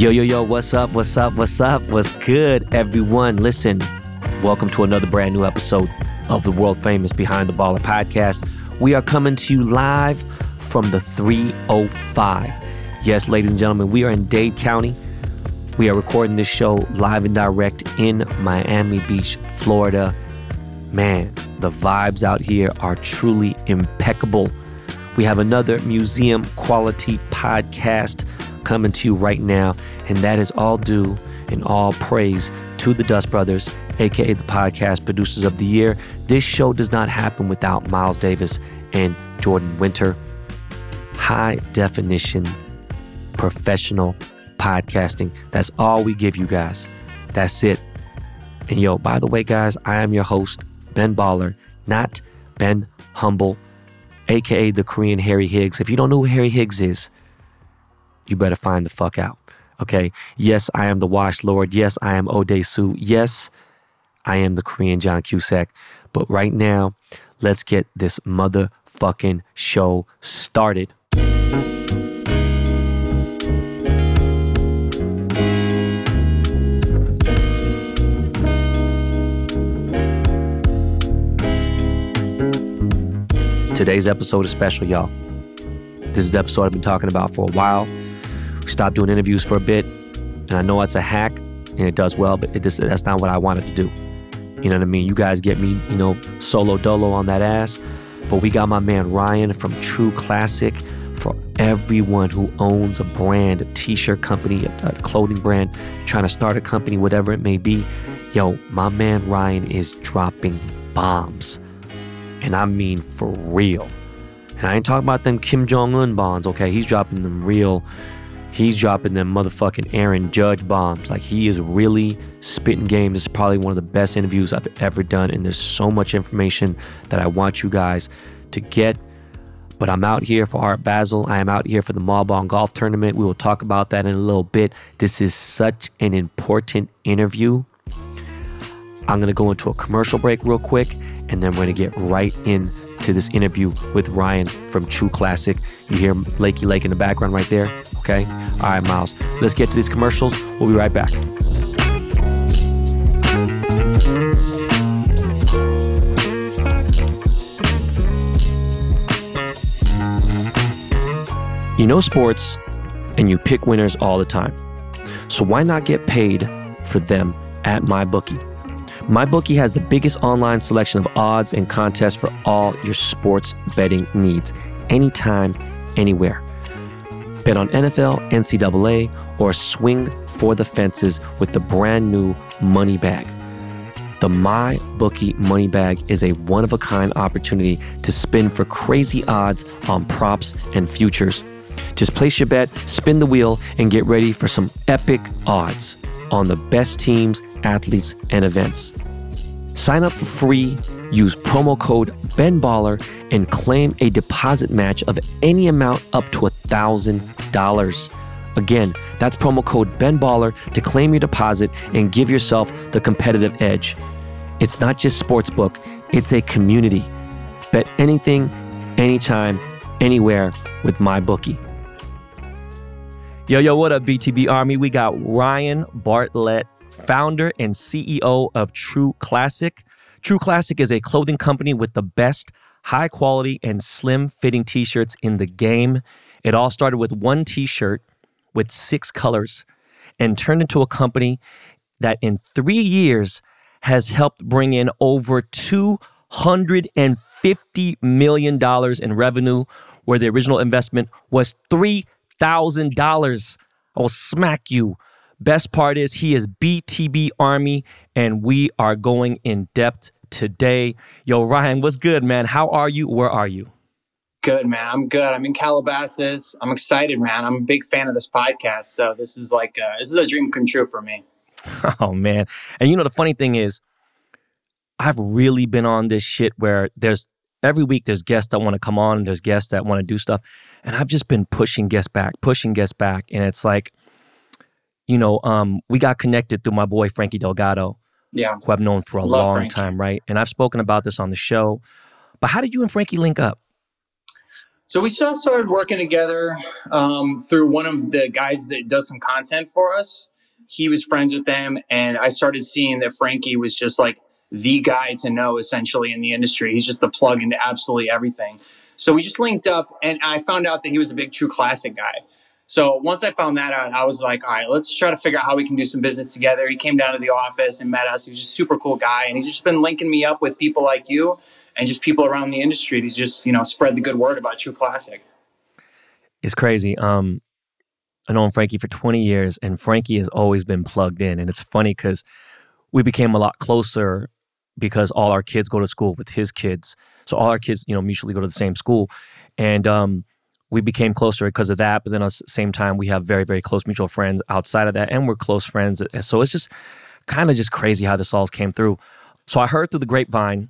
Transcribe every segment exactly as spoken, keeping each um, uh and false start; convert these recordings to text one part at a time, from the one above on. Yo, yo, yo, what's up, what's up, what's up, what's good, everyone? Listen, welcome to another brand new episode of the world-famous Behind the Baller podcast. We are coming to you live from the three oh five. Yes, ladies and gentlemen, we are in Dade County. We are recording this show live and direct in Miami Beach, Florida. Man, the vibes out here are truly impeccable. We have another museum-quality podcast coming to you right now, and that is all due and all praise to the Dust Brothers, aka the Podcast Producers of the Year. This show does not happen without Miles Davis and Jordan Winter. High definition, professional podcasting. That's all we give you guys. That's it. And yo, by the way, guys, I am your host, Ben Baller, not Ben Humble, aka the Korean Harry Higgs. If you don't know who Harry Higgs is, you better find the fuck out. Okay. Yes, I am the Wash Lord. Yes, I am Odae Soo. Yes, I am the Korean John Cusack. But right now, let's get this motherfucking show started. Today's episode is special, y'all. This is the episode I've been talking about for a while. We stopped doing interviews for a bit, and I know it's a hack, and it does well, but it, this, that's not what I wanted to do. You know what I mean? You guys get me, you know, solo dolo on that ass. But we got my man Ryan from True Classic. For everyone who owns a brand, a t-shirt company, a, a clothing brand, trying to start a company, whatever it may be, yo, my man Ryan is dropping bombs. And I mean for real. And I ain't talking about them Kim Jong-un bombs, okay? He's dropping them real. He's dropping them motherfucking Aaron Judge bombs. Like, he is really spitting game. This is probably one of the best interviews I've ever done. And there's so much information that I want you guys to get. But I'm out here for Art Basel. I am out here for the Malbon Golf Tournament. We will talk about that in a little bit. This is such an important interview. I'm going to go into a commercial break real quick, and then we're going to get right in to this interview with Ryan from True Classic. You hear Lakey Lake in the background right there, okay? All right, Miles, let's get to these commercials. We'll be right back. You know sports, and you pick winners all the time. So why not get paid for them at MyBookie? MyBookie has the biggest online selection of odds and contests for all your sports betting needs, anytime, anywhere. Bet on N F L, N C double A, or swing for the fences with the brand new Money Bag. The MyBookie Money Bag is a one-of-a-kind opportunity to spin for crazy odds on props and futures. Just place your bet, spin the wheel, and get ready for some epic odds on the best teams, athletes, and events. Sign up for free, use promo code BenBaller, and claim a deposit match of any amount up to one thousand dollars. Again, that's promo code BenBaller to claim your deposit and give yourself the competitive edge. It's not just sportsbook, it's a community. Bet anything, anytime, anywhere with MyBookie. Yo, yo, what up, B T B Army? We got Ryan Bartlett, founder and C E O of True Classic. True Classic is a clothing company with the best high quality and slim fitting t-shirts in the game. It all started with one t-shirt with six colors and turned into a company that in three years has helped bring in over two hundred fifty million dollars in revenue, where the original investment was three thousand dollars. I'll smack you. Best part is he is B T B Army, and we are going in depth today. Yo, Ryan, what's good, man? How are you? Where are you? Good, man. I'm good. I'm in Calabasas. I'm excited, man. I'm a big fan of this podcast, so this is like a, this is a dream come true for me. Oh, man. And you know, the funny thing is, I've really been on this shit where there's every week there's guests that want to come on and there's guests that want to do stuff. And I've just been pushing guests back, pushing guests back. And it's like, you know, um, we got connected through my boy, Frankie Delgado, yeah, who I've known for a Love long Frankie. time, right? And I've spoken about this on the show. But how did you and Frankie link up? So we still started working together um, through one of the guys that does some content for us. He was friends with them, and I started seeing that Frankie was just like the guy to know essentially in the industry. He's just the plug into absolutely everything. So we just linked up, and I found out that he was a big True Classic guy. So once I found that out, I was like, all right, let's try to figure out how we can do some business together. He came down to the office and met us. He's just a super cool guy. And he's just been linking me up with people like you and just people around the industry to just, you know, spread the good word about True Classic. It's crazy. Um, I've known Frankie for twenty years, and Frankie has always been plugged in. And it's funny because we became a lot closer because all our kids go to school with his kids. So all our kids, you know, mutually go to the same school. And, um, we became closer because of that, but then at the same time, we have very, very close mutual friends outside of that, and we're close friends. So it's just kind of just crazy how this all came through. So I heard through the grapevine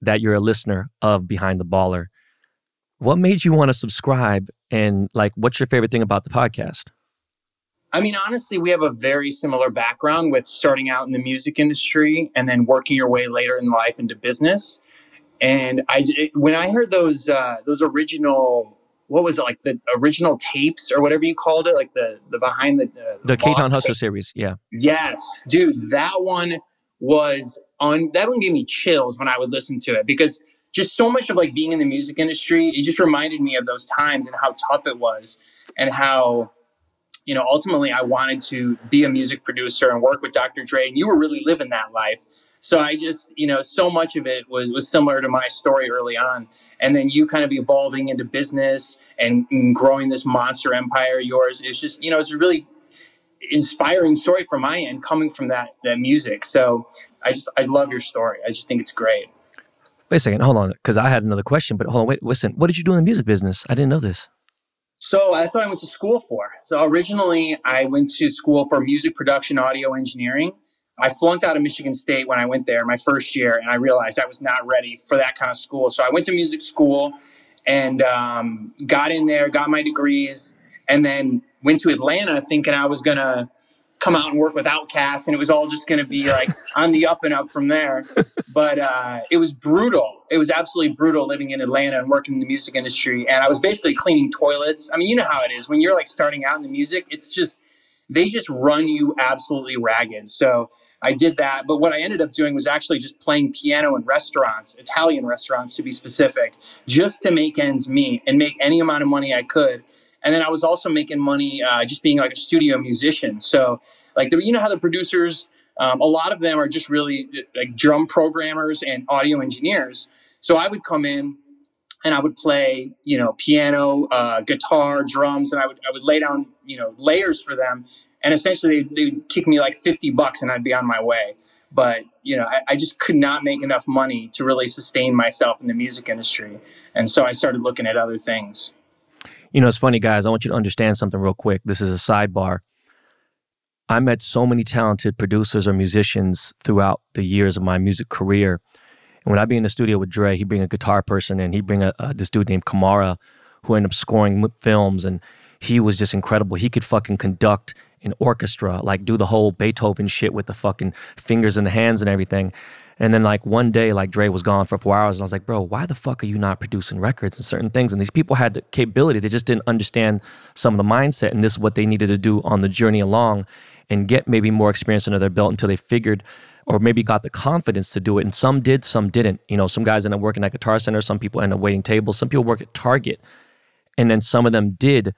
that you're a listener of Behind the Baller. What made you want to subscribe, and like, what's your favorite thing about the podcast? I mean, honestly, we have a very similar background with starting out in the music industry and then working your way later in life into business. And I, it, when I heard those uh, those original... what was it, like the original tapes or whatever you called it? Like the, the behind the... Uh, the K-Town Hustler series, yeah. Yes, dude, that one was on... that one gave me chills when I would listen to it, because just so much of like being in the music industry, it just reminded me of those times and how tough it was, and how, you know, ultimately I wanted to be a music producer and work with Doctor Dre, and you were really living that life. So I just, you know, so much of it was, was similar to my story early on. And then you kind of evolving into business and, and growing this monster empire of yours. It's just, you know, it's a really inspiring story from my end coming from that that music. So I just, I love your story. I just think it's great. Wait a second. Hold on. Because I had another question, but hold on. Wait, listen. What did you do in the music business? I didn't know this. So that's what I went to school for. So originally I went to school for music production, audio engineering. I flunked out of Michigan State when I went there my first year, and I realized I was not ready for that kind of school. So I went to music school and um, got in there, got my degrees, and then went to Atlanta thinking I was going to come out and work with Outcasts, and it was all just going to be like on the up and up from there. But uh, it was brutal. It was absolutely brutal living in Atlanta and working in the music industry. And I was basically cleaning toilets. I mean, you know how it is. When you're like starting out in the music, it's just, they just run you absolutely ragged. So I did that. But what I ended up doing was actually just playing piano in restaurants, Italian restaurants to be specific, just to make ends meet and make any amount of money I could. And then I was also making money uh, just being like a studio musician. So like, the, you know how the producers, um, a lot of them are just really like drum programmers and audio engineers. So I would come in and I would play, you know, piano, uh, guitar, drums, and I would I would lay down, you know, layers for them. And essentially, they, they would kick me like fifty bucks and I'd be on my way. But, you know, I, I just could not make enough money to really sustain myself in the music industry. And so I started looking at other things. You know, it's funny, guys. I want you to understand something real quick. This is a sidebar. I met so many talented producers or musicians throughout the years of my music career. And when I'd be in the studio with Dre, he'd bring a guitar person in. He'd bring a, uh, this dude named Kamara, who ended up scoring films. And he was just incredible. He could fucking conduct an orchestra, like do the whole Beethoven shit with the fucking fingers and the hands and everything. And then like one day, like Dre was gone for four hours and I was like, bro, why the fuck are you not producing records and certain things? And these people had the capability. They just didn't understand some of the mindset. And this is what they needed to do on the journey along and get maybe more experience under their belt until they figured or maybe got the confidence to do it. And some did, some didn't. You know, some guys end up working at Guitar Center. Some people end up waiting tables. Some people work at Target. And then some of them did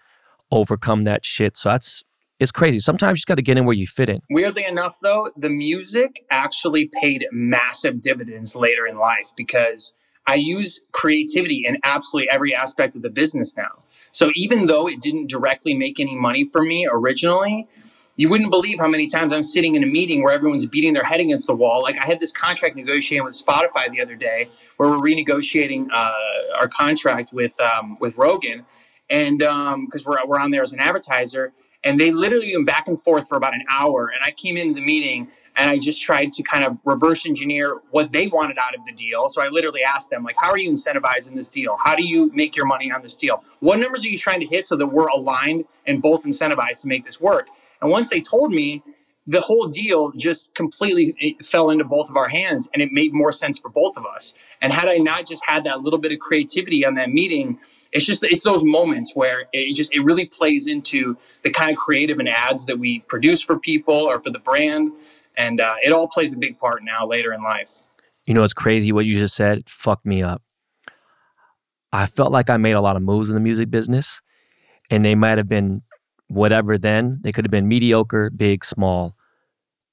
overcome that shit. So that's, it's crazy. Sometimes you just got to get in where you fit in. Weirdly enough, though, the music actually paid massive dividends later in life because I use creativity in absolutely every aspect of the business now. So even though it didn't directly make any money for me originally, you wouldn't believe how many times I'm sitting in a meeting where everyone's beating their head against the wall. Like I had this contract negotiating with Spotify the other day where we're renegotiating uh, our contract with um, with Rogan, and um, because we're we're on there as an advertiser. And they literally went back and forth for about an hour. And I came into the meeting and I just tried to kind of reverse engineer what they wanted out of the deal. So I literally asked them, like, how are you incentivizing this deal? How do you make your money on this deal? What numbers are you trying to hit so that we're aligned and both incentivized to make this work? And once they told me, the whole deal just completely fell into both of our hands and it made more sense for both of us. And had I not just had that little bit of creativity on that meeting, it's just, it's those moments where it just, it really plays into the kind of creative and ads that we produce for people or for the brand. And uh, it all plays a big part now later in life. You know, it's crazy what you just said. It fucked me up. I felt like I made a lot of moves in the music business, and they might have been whatever then. They could have been mediocre, big, small.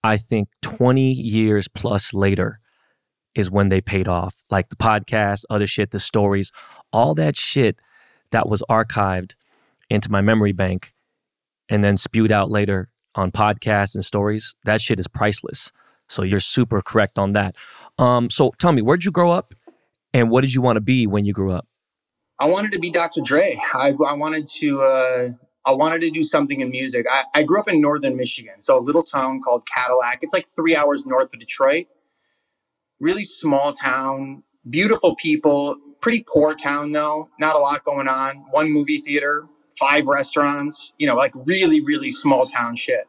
I think twenty years plus later is when they paid off. Like the podcast, other shit, the stories, all that shit that was archived into my memory bank and then spewed out later on podcasts and stories, that shit is priceless. So you're super correct on that. Um, so tell me, where'd you grow up and what did you want to be when you grew up? I wanted to be Doctor Dre. I, I wanted to uh, I wanted to do something in music. I, I grew up in northern Michigan, so a little town called Cadillac. It's like three hours north of Detroit. Really small town, beautiful people, pretty poor town though. Not a lot going on. One movie theater, five restaurants, you know, like really, really small town shit.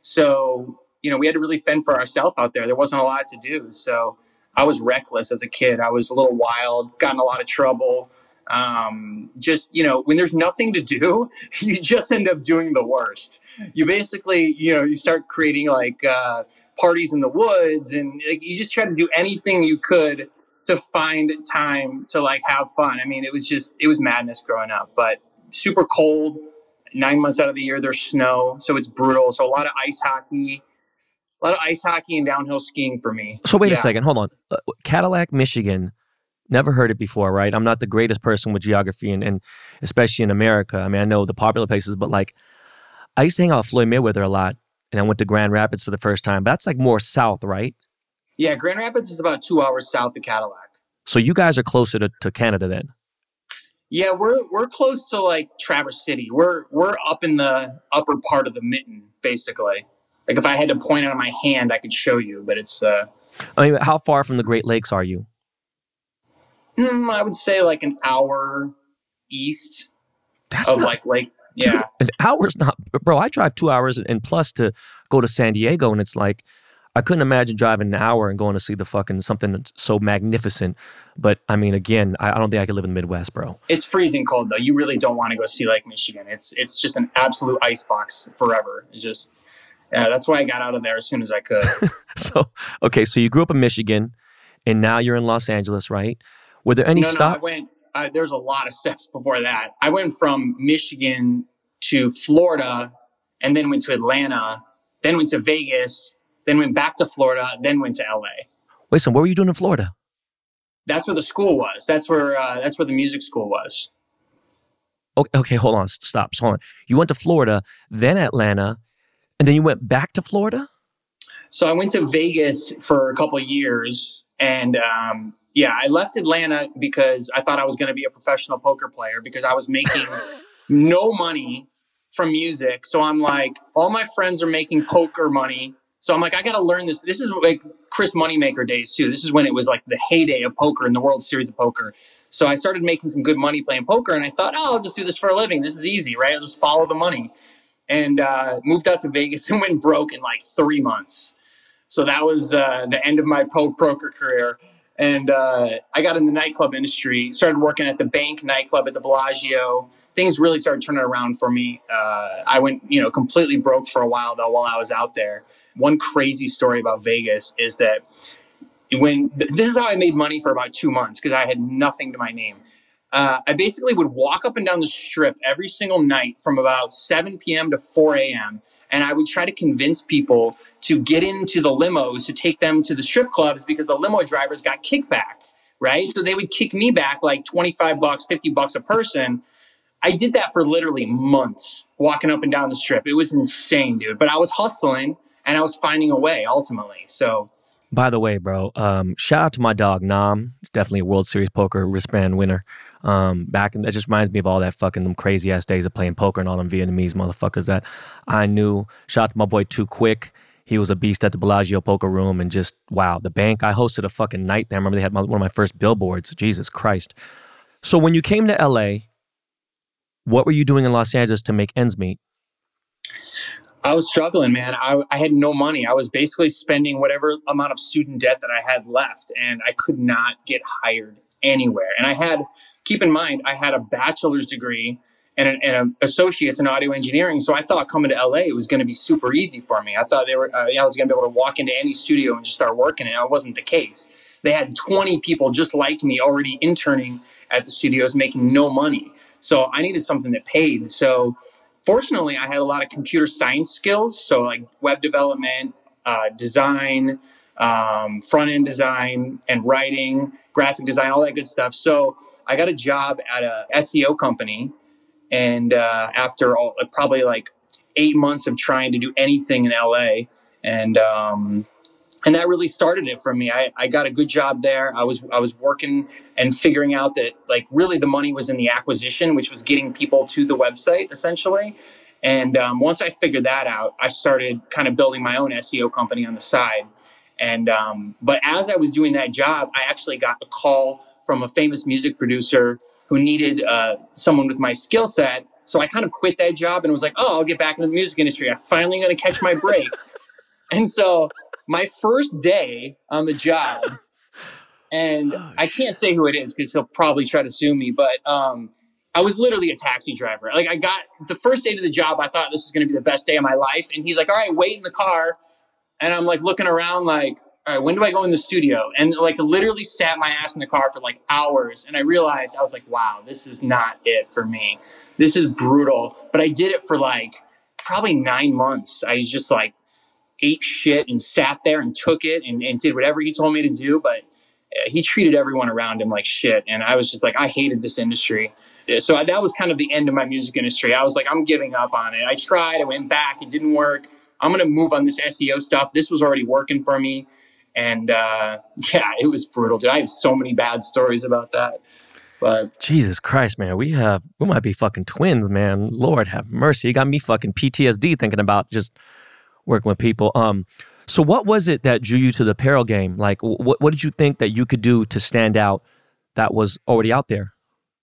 So, you know, we had to really fend for ourselves out there. There wasn't a lot to do. So I was reckless as a kid. I was a little wild, got in a lot of trouble. Um, just, you know, when there's nothing to do, you just end up doing the worst. You basically, you know, you start creating like uh, parties in the woods, and like, you just try to do anything you could to find time to like have fun. I mean, it was just, it was madness growing up, but super cold. Nine months out of the year, there's snow. So it's brutal. So a lot of ice hockey, a lot of ice hockey and downhill skiing for me. So wait yeah. a second, hold on. Uh, Cadillac, Michigan. Never heard it before, right? I'm not the greatest person with geography, and, and especially in America. I mean, I know the popular places, but like, I used to hang out with Floyd Mayweather a lot, and I went to Grand Rapids for the first time. But that's like more south, right? Yeah, Grand Rapids is about two hours south of Cadillac. So you guys are closer to, to Canada then? Yeah, we're we're close to like Traverse City. We're we're up in the upper part of the mitten, basically. Like if I had to point out my hand, I could show you, but it's. Uh... I mean, how far from the Great Lakes are you? Mm, I would say like an hour east That's of not, like Lake. Yeah. An hour's not, bro. I drive two hours and plus to go to San Diego, and it's like, I couldn't imagine driving an hour and going to see the fucking something so magnificent. But I mean, again, I, I don't think I could live in the Midwest, bro. It's freezing cold though. You really don't want to go see Lake Michigan. It's, it's just an absolute icebox forever. It's just, yeah, that's why I got out of there as soon as I could. So, okay. So you grew up in Michigan and now you're in Los Angeles, right? Were there any no, stops? No, I went, uh, there's a lot of steps before that. I went from Michigan to Florida, and then went to Atlanta, then went to Vegas, then went back to Florida, then went to L A. Wait, so what were you doing in Florida? That's where the school was. That's where uh, that's where the music school was. Okay, okay, hold on, stop, hold on. You went to Florida, then Atlanta, and then you went back to Florida? So I went to Vegas for a couple of years, and... Um, Yeah, I left Atlanta because I thought I was going to be a professional poker player because I was making no money from music. So I'm like, all my friends are making poker money. So I'm like, I got to learn this. This is like Chris Moneymaker days too. This is when it was like the heyday of poker and the World Series of Poker. So I started making some good money playing poker, and I thought, oh, I'll just do this for a living. This is easy, right? I'll just follow the money. And uh, moved out to Vegas and went broke in like three months. So that was uh, the end of my po- poker career. And uh, I got in the nightclub industry, started working at the Bank nightclub at the Bellagio. Things really started turning around for me. Uh, I went, you know, completely broke for a while, though, while I was out there. One crazy story about Vegas is that when this is how I made money for about two months because I had nothing to my name. Uh, I basically would walk up and down the strip every single night from about seven p.m. to four a.m. And I would try to convince people to get into the limos to take them to the strip clubs because the limo drivers got kickback, right? So they would kick me back like twenty-five bucks, fifty bucks a person. I did that for literally months, walking up and down the strip. It was insane, dude. But I was hustling and I was finding a way ultimately. So, by the way, bro, um, shout out to my dog, Nam. He's definitely a World Series Poker wristband winner. Um, back in, that just reminds me of all that fucking them crazy ass days of playing poker and all them Vietnamese motherfuckers that I knew. Shout out to my boy Too Quick. He was a beast at the Bellagio poker room, and just wow, the Bank. I hosted a fucking night there. I remember they had my, one of my first billboards. Jesus Christ. So when you came to L A, what were you doing in Los Angeles to make ends meet? I was struggling, man. I, I had no money. I was basically spending whatever amount of student debt that I had left, and I could not get hired anywhere. And I had keep in mind, I had a bachelor's degree and an, and an associate's in audio engineering. So I thought coming to L A was going to be super easy for me. I thought they were, uh, I was going to be able to walk into any studio and just start working. And that wasn't the case. They had twenty people just like me already interning at the studios, making no money. So I needed something that paid. So fortunately, I had a lot of computer science skills. So like web development, uh, design, um, front end design and writing, graphic design, all that good stuff. So I got a job at a S E O company. And uh, after all, probably like eight months of trying to do anything in L A. And um, and that really started it for me. I, I got a good job there. I was I was working and figuring out that like really the money was in the acquisition, which was getting people to the website essentially. And um, once I figured that out, I started kind of building my own S E O company on the side. And um, but as I was doing that job, I actually got a call from a famous music producer who needed uh, someone with my skill set. So I kind of quit that job and was like, oh, I'll get back into the music industry. I'm finally going to catch my break. And so my first day on the job, and oh, I can't say who it is because he'll probably try to sue me, but um, I was literally a taxi driver. Like I got the first day to the job, I thought this was going to be the best day of my life. And he's like, all right, wait in the car. And I'm like looking around like, all right, when do I go in the studio? And like literally sat my ass in the car for like hours. And I realized, I was like, wow, this is not it for me. This is brutal. But I did it for like probably nine months. I just like ate shit and sat there and took it and, and did whatever he told me to do. But he treated everyone around him like shit. And I was just like, I hated this industry. So I, that was kind of the end of my music industry. I was like, I'm giving up on it. I tried, I went back, it didn't work. I'm going to move on this S E O stuff. This was already working for me. And, uh, yeah, it was brutal, dude. I have so many bad stories about that, but Jesus Christ, man, we have, we might be fucking twins, man. Lord have mercy. You got me fucking P T S D thinking about just working with people. Um, so what was it that drew you to the apparel game? Like, what, what did you think that you could do to stand out that was already out there?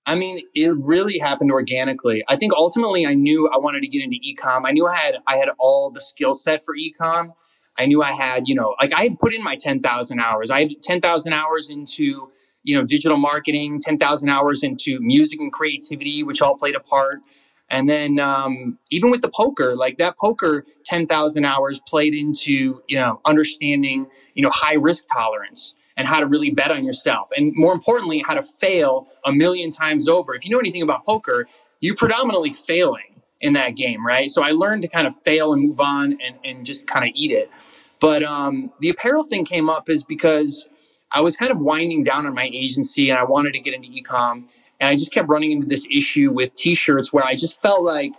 I mean, it really happened organically. I think ultimately I knew I wanted to get into e-com. I knew I had, I had all the skill set for e-com. I knew I had, you know, like I had put in my ten thousand hours. I had ten thousand hours into, you know, digital marketing, ten thousand hours into music and creativity, which all played a part. And then um, even with the poker, like that poker ten thousand hours played into, you know, understanding, you know, high risk tolerance and how to really bet on yourself. And more importantly, how to fail a million times over. If you know anything about poker, you're predominantly failing in that game, right? So I learned to kind of fail and move on and, and just kind of eat it. But um, the apparel thing came up is because I was kind of winding down on my agency and I wanted to get into e-com. And I just kept running into this issue with t-shirts where I just felt like,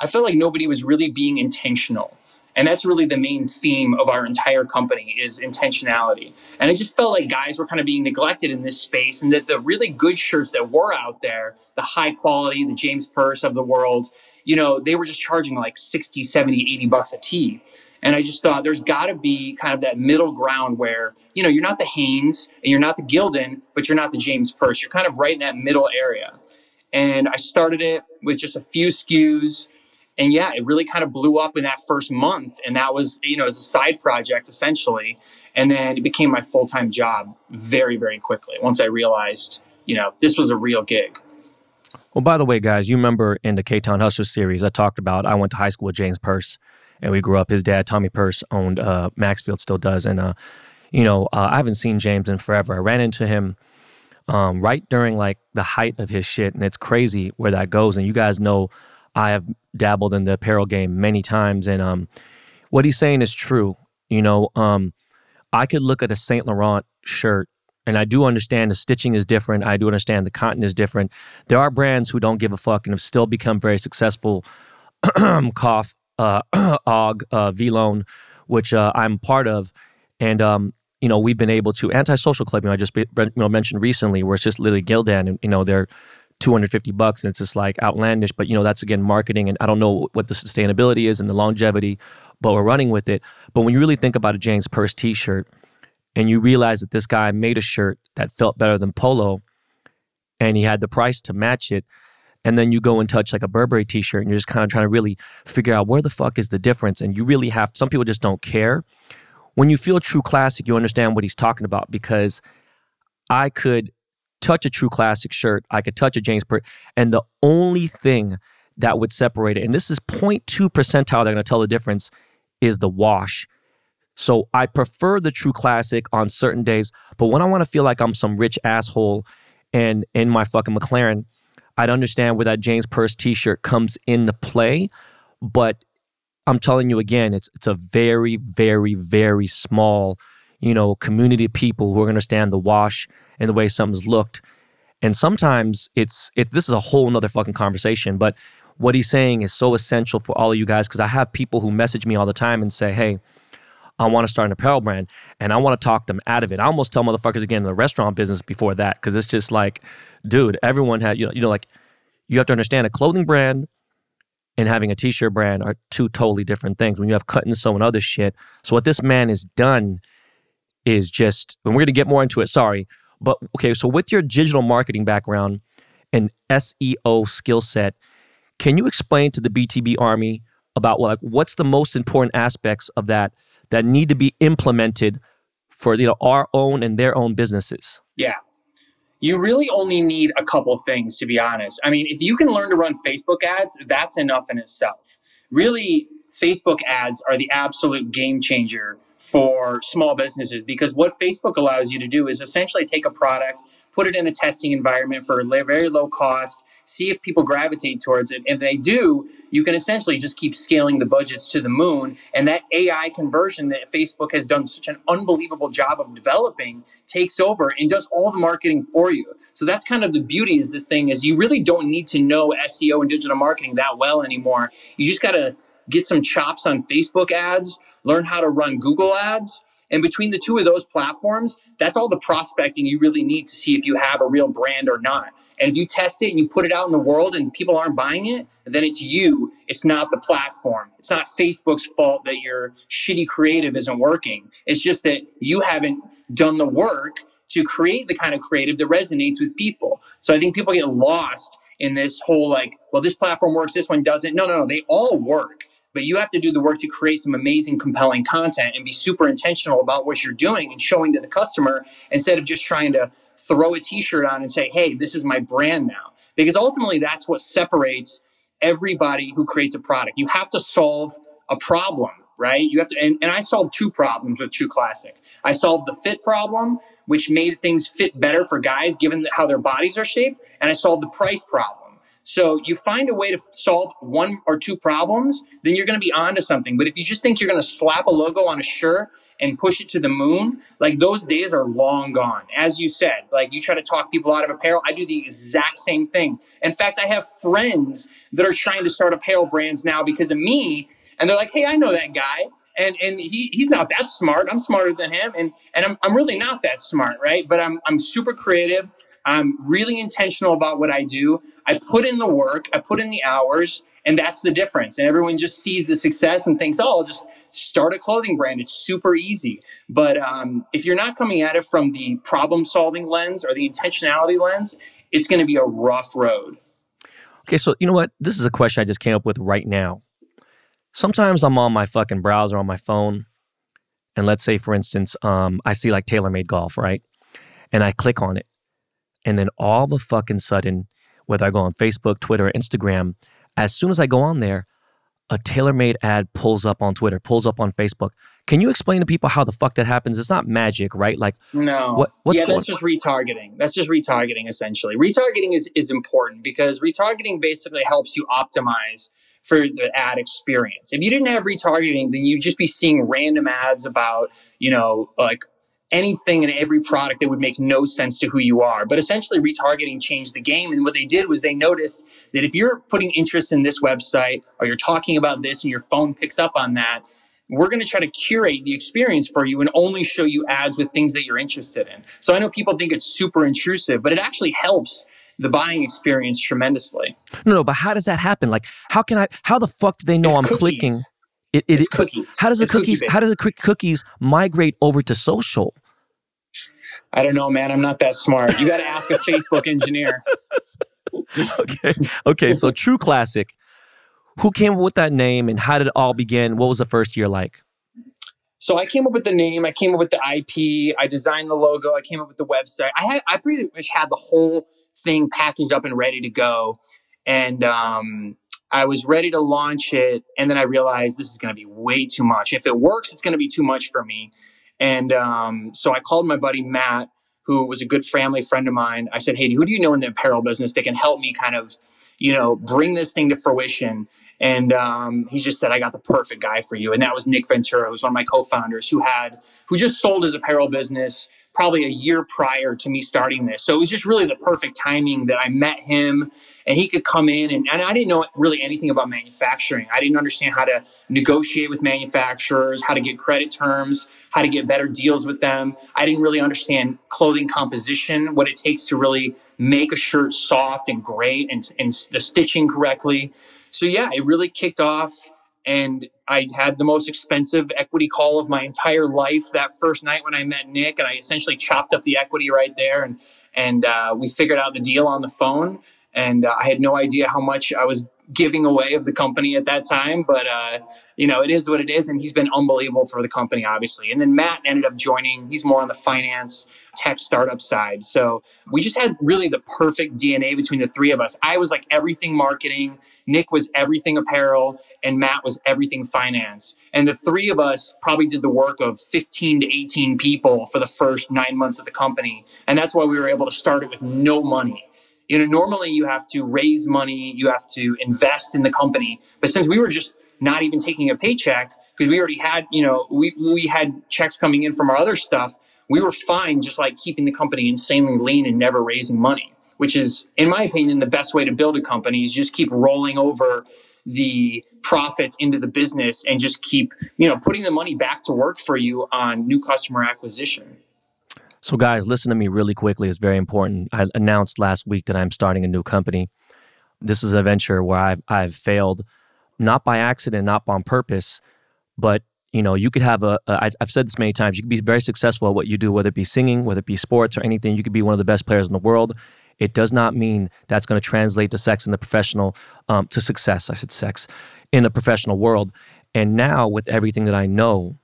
I felt like nobody was really being intentional. And that's really the main theme of our entire company is intentionality. And I just felt like guys were kind of being neglected in this space and that the really good shirts that were out there, the high quality, the James Perse of the world, you know, they were just charging like sixty, seventy, eighty bucks a tee. And I just thought there's got to be kind of that middle ground where, you know, you're not the Hanes and you're not the Gildan, but you're not the James Perse. You're kind of right in that middle area. And I started it with just a few S K Us. And yeah, it really kind of blew up in that first month. And that was, you know, as a side project, essentially. And then it became my full-time job very, very quickly once I realized, you know, this was a real gig. Well, by the way, guys, you remember in the K-Town Hustler series I talked about, I went to high school with James Perse and we grew up. His dad, Tommy Perse, owned uh, Maxfield, still does. And, uh, you know, uh, I haven't seen James in forever. I ran into him um, right during like the height of his shit. And it's crazy where that goes. And you guys know I have dabbled in the apparel game many times, and um, what he's saying is true. You know, um, I could look at a Saint Laurent shirt, and I do understand the stitching is different. I do understand the cotton is different. There are brands who don't give a fuck and have still become very successful. Cough, uh, Og, uh, V-Loan, which uh, I'm part of, and um, you know, we've been able to anti-social club. You know, I just be, you know mentioned recently, where it's just literally Gildan, and you know they're two hundred fifty bucks, and it's just like outlandish. But you know, that's again marketing, and I don't know what the sustainability is and the longevity, but we're running with it. But when you really think about a James Perse t-shirt and you realize that this guy made a shirt that felt better than Polo and he had the price to match it, and then you go and touch like a Burberry t-shirt and you're just kind of trying to really figure out where the fuck is the difference. And you really have, some people just don't care. When you feel True Classic, you understand what he's talking about, because I could touch a True Classic shirt. I could touch a James Perse. And the only thing that would separate it, and this is zero point two percentile that are going to tell the difference, is the wash. So I prefer the True Classic on certain days, but when I want to feel like I'm some rich asshole and in my fucking McLaren, I'd understand where that James Perse t-shirt comes into play. But I'm telling you again, it's it's a very, very, very small, you know, community of people who are going to understand the wash and the way something's looked. And sometimes it's, it, this is a whole nother fucking conversation, but what he's saying is so essential for all of you guys, because I have people who message me all the time and say, hey, I want to start an apparel brand, and I want to talk them out of it. I almost tell motherfuckers again in the restaurant business before that, because it's just like, dude, everyone had, you know, you know, like, you have to understand a clothing brand and having a t-shirt brand are two totally different things. When you have cut and sew and other shit. So what this man has done is just, and we're going to get more into it, sorry. But okay, so with your digital marketing background and S E O skill set, can you explain to the B T B Army about like what's the most important aspects of that that need to be implemented for, you know, our own and their own businesses? Yeah, you really only need a couple things, to be honest. I mean, if you can learn to run Facebook ads, that's enough in itself. Really, Facebook ads are the absolute game changer for small businesses, because what Facebook allows you to do is essentially take a product, put it in a testing environment for a very low cost, see if people gravitate towards it. If they do, you can essentially just keep scaling the budgets to the moon. And that A I conversion that Facebook has done such an unbelievable job of developing takes over and does all the marketing for you. So that's kind of the beauty is this thing is you really don't need to know S E O and digital marketing that well anymore. You just got to get some chops on Facebook ads, learn how to run Google ads. And between the two of those platforms, that's all the prospecting you really need to see if you have a real brand or not. And if you test it and you put it out in the world and people aren't buying it, then it's you. It's not the platform. It's not Facebook's fault that your shitty creative isn't working. It's just that you haven't done the work to create the kind of creative that resonates with people. So I think people get lost in this whole like, well, this platform works, this one doesn't. No, no, no, they all work. But you have to do the work to create some amazing, compelling content and be super intentional about what you're doing and showing to the customer instead of just trying to throw a t-shirt on and say, hey, this is my brand now. Because ultimately, that's what separates everybody who creates a product. You have to solve a problem, right? You have to, and, and I solved two problems with True Classic. I solved the fit problem, which made things fit better for guys given how their bodies are shaped, and I solved the price problem. So you find a way to solve one or two problems, then you're going to be onto something. But if you just think you're going to slap a logo on a shirt and push it to the moon, like those days are long gone. As you said, like you try to talk people out of apparel. I do the exact same thing. In fact, I have friends that are trying to start apparel brands now because of me. And they're like, hey, I know that guy. And and he he's not that smart. I'm smarter than him. And and I'm I'm really not that smart, right? But I'm I'm super creative. I'm really intentional about what I do. I put in the work, I put in the hours, and that's the difference. And everyone just sees the success and thinks, oh, I'll just start a clothing brand. It's super easy. But um, if you're not coming at it from the problem-solving lens or the intentionality lens, it's going to be a rough road. Okay, so you know what? This is a question I just came up with right now. Sometimes I'm on my fucking browser on my phone, and let's say, for instance, um, I see like TaylorMade Golf, right? And I click on it. And then all of a fucking sudden, whether I go on Facebook, Twitter, or Instagram, as soon as I go on there, a TaylorMade ad pulls up on Twitter, pulls up on Facebook. Can you explain to people how the fuck that happens? It's not magic, right? Like, no. What, what's yeah, that's just retargeting. That's just retargeting, essentially. Retargeting is, is important because retargeting basically helps you optimize for the ad experience. If you didn't have retargeting, then you'd just be seeing random ads about, you know, like, anything and every product that would make no sense to who you are. But essentially retargeting changed the game. And what they did was they noticed that if you're putting interest in this website or you're talking about this and your phone picks up on that, we're going to try to curate the experience for you and only show you ads with things that you're interested in. So I know people think it's super intrusive, but it actually helps the buying experience tremendously. No, no, but how does that happen? Like, how can I, how the fuck do they know it's I'm cookies. clicking? It, it, it's cookies. How does the it's cookies? Cookie how does the cookies migrate over to social? I don't know, man. I'm not that smart. You got to ask a Facebook engineer. Okay. Okay. So True Classic. Who came up with that name, and how did it all begin? What was the first year like? So I came up with the name, I came up with the I P, I designed the logo, I came up with the website. I had, I pretty much had the whole thing packaged up and ready to go. And um, I was ready to launch it. And then I realized this is going to be way too much. If it works, it's going to be too much for me. And um, so I called my buddy Matt, who was a good family friend of mine. I said, hey, who do you know in the apparel business that can help me kind of, you know, bring this thing to fruition? And um, he just said, I got the perfect guy for you. And that was Nick Ventura, who's one of my co-founders, who had, who just sold his apparel business probably a year prior to me starting this. So it was just really the perfect timing that I met him and he could come in. And, and I didn't know really anything about manufacturing. I didn't understand how to negotiate with manufacturers, how to get credit terms, how to get better deals with them. I didn't really understand clothing composition, what it takes to really make a shirt soft and great and, and the stitching correctly. So yeah, it really kicked off. And I had the most expensive equity call of my entire life that first night when I met Nick, and I essentially chopped up the equity right there. And, and uh, we figured out the deal on the phone. And uh, I had no idea how much I was giving away of the company at that time. But, uh, you know, it is what it is. And he's been unbelievable for the company, obviously. And then Matt ended up joining. He's more on the finance tech startup side. So we just had really the perfect D N A between the three of us. I was like everything marketing, Nick was everything apparel, and Matt was everything finance. And the three of us probably did the work of fifteen to eighteen people for the first nine months of the company. And that's why we were able to start it with no money. You know, normally you have to raise money, you have to invest in the company. But since we were just not even taking a paycheck, because we already had, you know, we, we had checks coming in from our other stuff, we were fine just like keeping the company insanely lean and never raising money, which is, in my opinion, the best way to build a company is just keep rolling over the profits into the business and just keep, you know, putting the money back to work for you on new customer acquisition. So guys, listen to me really quickly. It's very important. I announced last week that I'm starting a new company. This is an adventure where I've I've failed, not by accident, not on purpose, but you know, you could have a, a I've said this many times, you could be very successful at what you do, whether it be singing, whether it be sports or anything. You could be one of the best players in the world. It does not mean that's going to translate to sex in the professional, um, to success, I said sex, in the professional world. And now with everything that I know,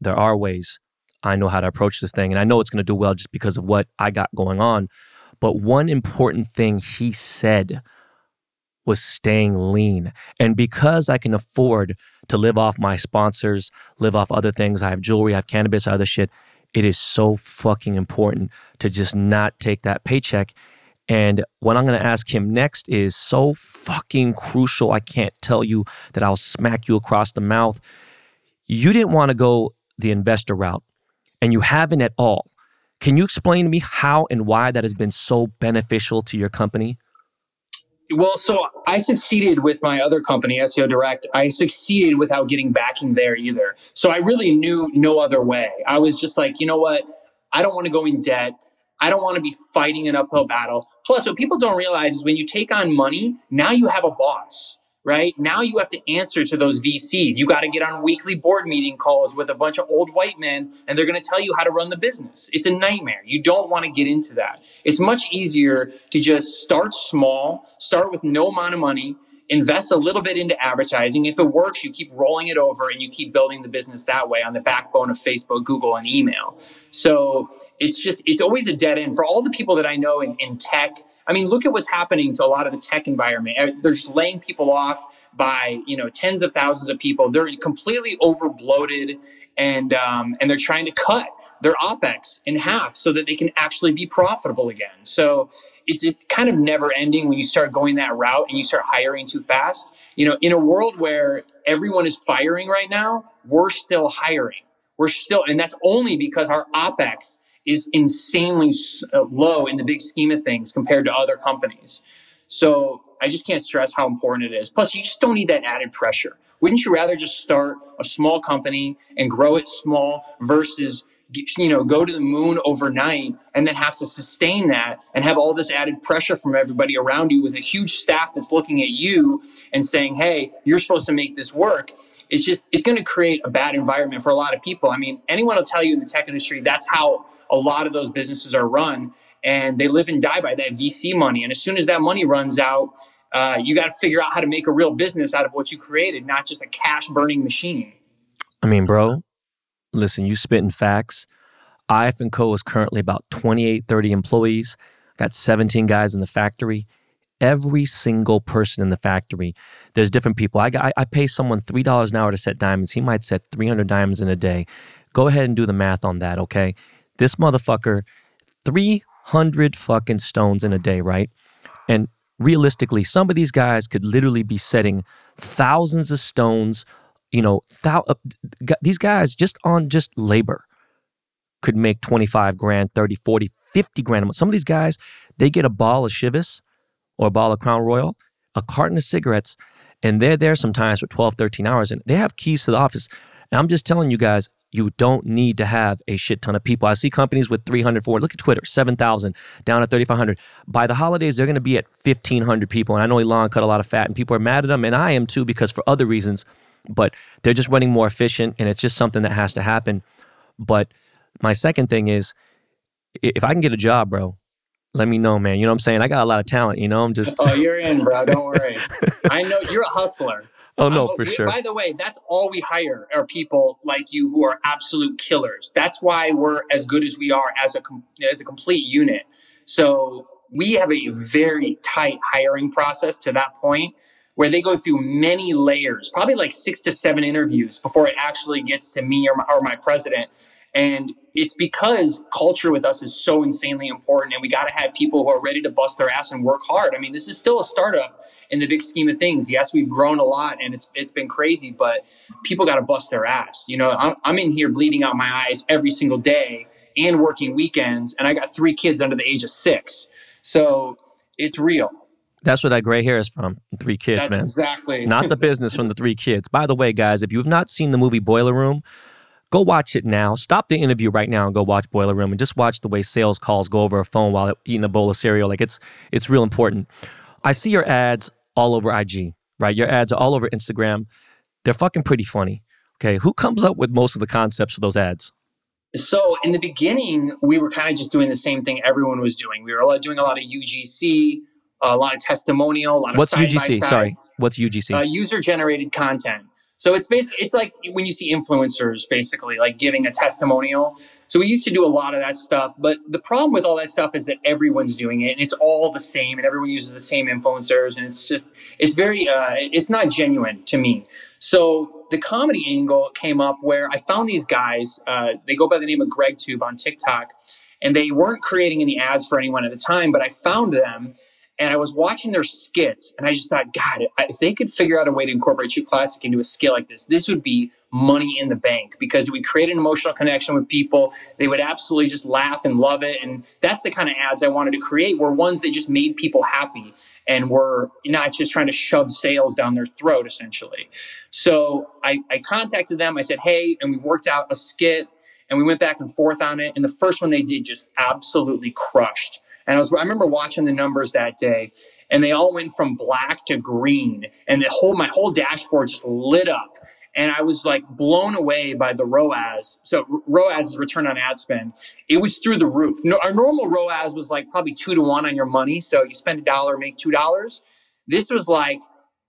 there are ways I know how to approach this thing. And I know it's going to do well just because of what I got going on. But one important thing he said was staying lean. And because I can afford to live off my sponsors, live off other things, I have jewelry, I have cannabis, other shit, it is so fucking important to just not take that paycheck. And what I'm going to ask him next is so fucking crucial. I can't tell you that I'll smack you across the mouth. You didn't want to go the investor route. And you haven't at all. Can you explain to me how and why that has been so beneficial to your company? Well, so I succeeded with my other company, S E O Direct. I succeeded without getting backing there either. So I really knew no other way. I was just like, you know what? I don't want to go in debt. I don't want to be fighting an uphill battle. Plus, what people don't realize is when you take on money, now you have a boss. Right now you have to answer to those V Cs. You got to get on weekly board meeting calls with a bunch of old white men, and they're going to tell you how to run the business. It's a nightmare. You don't want to get into that. It's much easier to just start small, start with no amount of money, invest a little bit into advertising. If it works, you keep rolling it over and you keep building the business that way on the backbone of Facebook, Google, and email. So it's just, it's always a dead end for all the people that I know in, in tech. I mean, look at what's happening to a lot of the tech environment. They're just laying people off by, you know, tens of thousands of people. They're completely over bloated and, um, and they're trying to cut their OpEx in half so that they can actually be profitable again. So it's kind of never ending when you start going that route and you start hiring too fast. You know, in a world where everyone is firing right now, we're still hiring. We're still, and that's only because our OpEx is insanely low in the big scheme of things compared to other companies. So I just can't stress how important it is. Plus, you just don't need that added pressure. Wouldn't you rather just start a small company and grow it small versus, you know, go to the moon overnight and then have to sustain that and have all this added pressure from everybody around you with a huge staff that's looking at you and saying, hey, you're supposed to make this work? It's just, it's going to create a bad environment for a lot of people. I mean, anyone will tell you in the tech industry, that's how a lot of those businesses are run, and they live and die by that V C money. And as soon as that money runs out, uh, you got to figure out how to make a real business out of what you created, not just a cash burning machine. I mean, bro, Listen, you spitting facts. I F and Co is currently about twenty-eight, thirty employees. Got seventeen guys in the factory. Every single person in the factory, there's different people. I, I, I pay someone three dollars an hour to set diamonds. He might set three hundred diamonds in a day. Go ahead and do the math on that, okay? This motherfucker, three hundred fucking stones in a day, right? And realistically, some of these guys could literally be setting thousands of stones. You know, thou, uh, g- these guys just on just labor could make twenty-five grand, thirty, forty, fifty grand. Some of these guys, they get a ball of Chivas or a ball of Crown Royal, a carton of cigarettes, and they're there sometimes for twelve, thirteen hours, and they have keys to the office. And I'm just telling you guys, you don't need to have a shit ton of people. I see companies with three hundred, four hundred, look at Twitter, seven thousand, down to thirty-five hundred. By the holidays, they're going to be at fifteen hundred people, and I know Elon cut a lot of fat, and people are mad at him, and I am too, because for other reasons, but they're just running more efficient, and it's just something that has to happen. But my second thing is, if I can get a job, bro, let me know, man. You know what I'm saying? I got a lot of talent, you know? I'm just... Oh, you're in, bro. Don't worry. I know you're a hustler. Oh, no, um, for we, sure. By the way, that's all we hire are people like you who are absolute killers. That's why we're as good as we are as a com- as a complete unit. So we have a very tight hiring process to that point where they go through many layers, probably like six to seven interviews before it actually gets to me or my, or my president. And it's because culture with us is so insanely important, and we got to have people who are ready to bust their ass and work hard. I mean, this is still a startup in the big scheme of things. Yes, we've grown a lot, and it's it's been crazy, but people got to bust their ass. You know, I'm, I'm in here bleeding out my eyes every single day and working weekends, and I got three kids under the age of six. So it's real. That's where that gray hair is from, Three Kids. That's man. Exactly. Not the business from the Three Kids. By the way, guys, if you have not seen the movie Boiler Room, go watch it now. Stop the interview right now and go watch Boiler Room, and just watch the way sales calls go over a phone while eating a bowl of cereal. Like, it's it's real important. I see your ads all over I G, right? Your ads are all over Instagram. They're fucking pretty funny. Okay, who comes up with most of the concepts for those ads? So in the beginning, we were kind of just doing the same thing everyone was doing. We were doing a lot of U G C, a lot of testimonial, a lot of What's side U G C? By side. Sorry, what's U G C? Uh, user-generated content. So it's basically, it's like when you see influencers basically like giving a testimonial. So we used to do a lot of that stuff, but the problem with all that stuff is that everyone's doing it and it's all the same and everyone uses the same influencers. And it's just, it's very, uh, it's not genuine to me. So the comedy angle came up where I found these guys, uh, they go by the name of GregTube on TikTok, and they weren't creating any ads for anyone at the time, but I found them. And I was watching their skits, and I just thought, God, if they could figure out a way to incorporate True Classic into a skit like this, this would be money in the bank, because it would create an emotional connection with people. They would absolutely just laugh and love it. And that's the kind of ads I wanted to create, were ones that just made people happy and were not just trying to shove sales down their throat, essentially. So I, I contacted them. I said, hey, and we worked out a skit, and we went back and forth on it. And the first one they did just absolutely crushed. And I was—I remember watching the numbers that day, and they all went from black to green, and the whole my whole dashboard just lit up, and I was like blown away by the R O A S. So R O A S is return on ad spend. It was through the roof. No, our normal R O A S was like probably two to one on your money. So you spend a dollar, make two dollars. This was like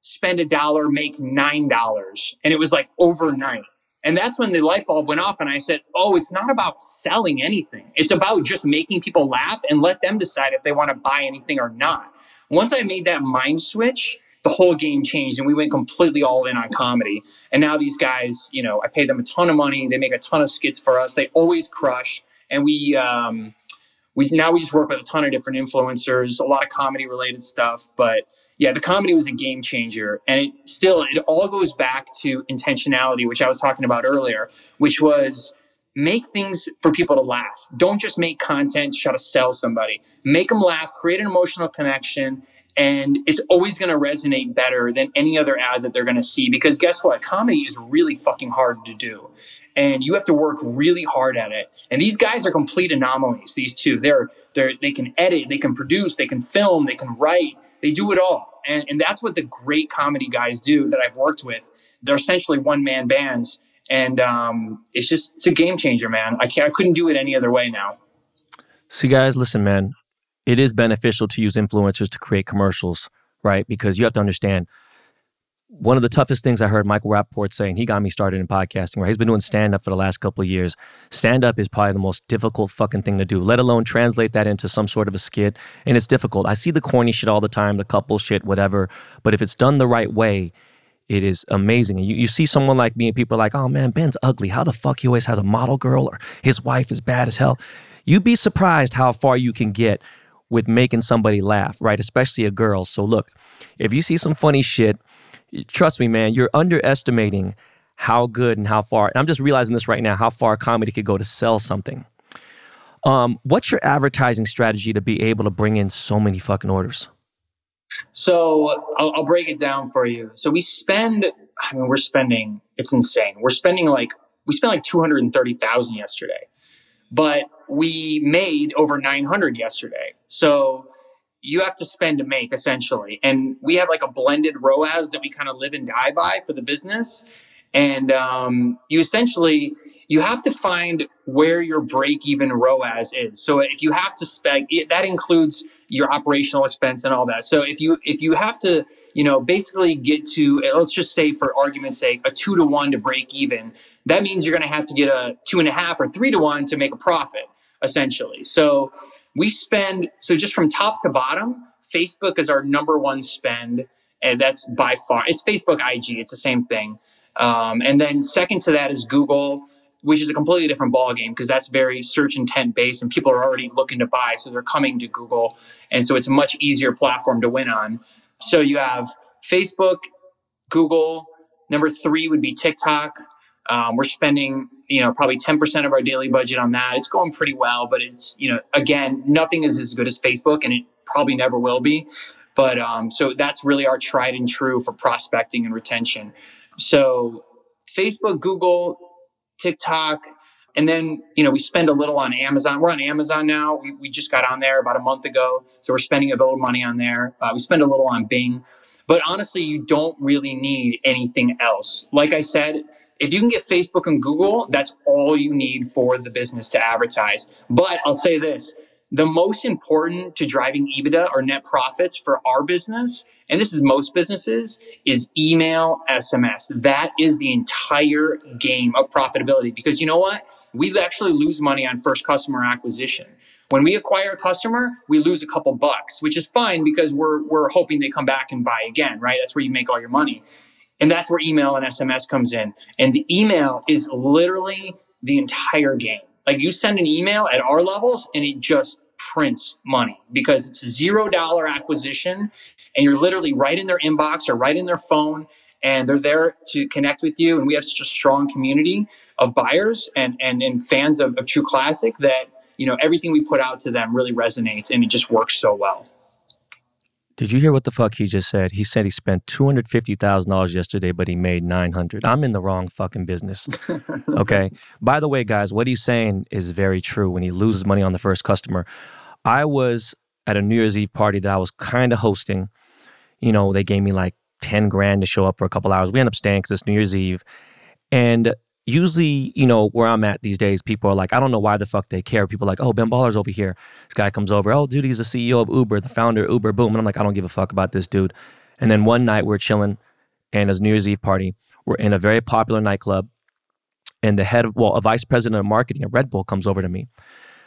spend a dollar, make nine dollars, and it was like overnight. And that's when the light bulb went off, and I said, oh, it's not about selling anything. It's about just making people laugh and let them decide if they want to buy anything or not. Once I made that mind switch, the whole game changed, and we went completely all in on comedy. And now these guys, you know, I pay them a ton of money. They make a ton of skits for us. They always crush. And we, um, we now we just work with a ton of different influencers, a lot of comedy-related stuff, but... Yeah, the comedy was a game changer. And it still, it all goes back to intentionality, which I was talking about earlier, which was make things for people to laugh. Don't just make content to try to sell somebody. Make them laugh, create an emotional connection, and it's always going to resonate better than any other ad that they're going to see. Because guess what? Comedy is really fucking hard to do. And you have to work really hard at it. And these guys are complete anomalies, these two. They're, they're, they can edit, they can produce, they can film, they can write. They do it all. And, and that's what the great comedy guys do that I've worked with. They're essentially one-man bands. And um, it's just, it's a game changer, man. I can't, I couldn't do it any other way now. See, guys, listen, man. It is beneficial to use influencers to create commercials, right? Because you have to understand, One of the toughest things I heard Michael Rappaport saying, he got me started in podcasting, right? He's been doing stand-up for the last couple of years. Stand-up is probably the most difficult fucking thing to do, let alone translate that into some sort of a skit. And it's difficult. I see the corny shit all the time, the couple shit, whatever. But if it's done the right way, it is amazing. And you, you see someone like me and people are like, oh man, Ben's ugly. How the fuck he always has a model girl, or his wife is bad as hell. You'd be surprised how far you can get with making somebody laugh, right? Especially a girl. So look, if you see some funny shit, trust me, man, you're underestimating how good and how far, and I'm just realizing this right now, how far comedy could go to sell something. Um, what's your advertising strategy to be able to bring in so many fucking orders? So I'll, I'll break it down for you. So we spend, I mean, we're spending, it's insane. We're spending like, we spent like two hundred thirty thousand yesterday, but we made over nine hundred yesterday. So you have to spend to make, essentially. And we have like a blended R O A S that we kind of live and die by for the business. And um, you essentially, you have to find where your break-even R O A S is. So if you have to spec, that includes your operational expense and all that. So if you if you have to, you know, basically get to, let's just say for argument's sake, a two to one to break even, that means you're going to have to get a two and a half or three to one to make a profit, essentially. So we spend, so just from top to bottom, Facebook is our number one spend. And that's by far, it's Facebook, I G, it's the same thing. Um, and then second to that is Google, which is a completely different ballgame because that's very search intent based and people are already looking to buy. So they're coming to Google. And so it's a much easier platform to win on. So you have Facebook, Google, number three would be TikTok. Um, we're spending, you know, probably ten percent of our daily budget on that. It's going pretty well, but it's, you know, again, nothing is as good as Facebook and it probably never will be. But um, so that's really our tried and true for prospecting and retention. So Facebook, Google, TikTok, and then, you know, we spend a little on Amazon. We're on Amazon now. We, we just got on there about a month ago. So we're spending a little money on there. Uh, we spend a little on Bing, but honestly, you don't really need anything else. Like I said, if you can get Facebook and Google, that's all you need for the business to advertise. But I'll say this, the most important to driving EBITDA or net profits for our business, and this is most businesses, is email, S M S. That is the entire game of profitability. Because you know what? We actually lose money on first customer acquisition. When we acquire a customer, we lose a couple bucks, which is fine because we're we're hoping they come back and buy again, right? That's where you make all your money. And that's where email and S M S comes in. And the email is literally the entire game. Like you send an email at our levels and it just prints money because it's a zero dollar acquisition and you're literally right in their inbox or right in their phone and they're there to connect with you. And we have such a strong community of buyers and, and, and fans of, of True Classic that, you know, everything we put out to them really resonates and it just works so well. Did you hear what the fuck he just said? He said he spent two hundred fifty thousand dollars yesterday, but he made nine hundred. I'm in the wrong fucking business. Okay. By the way, guys, what he's saying is very true. When he loses money on the first customer, I was at a New Year's Eve party that I was kind of hosting. You know, they gave me like ten grand to show up for a couple hours. We end up staying because it's New Year's Eve. And usually, you know, where I'm at these days, people are like, I don't know why the fuck they care. People are like, oh, Ben Baller's over here. This guy comes over. Oh, dude, he's the C E O of Uber, the founder of Uber. Boom. And I'm like, I don't give a fuck about this dude. And then one night we're chilling and it's New Year's Eve party. We're in a very popular nightclub. And the head of, well, a vice president of marketing at Red Bull comes over to me.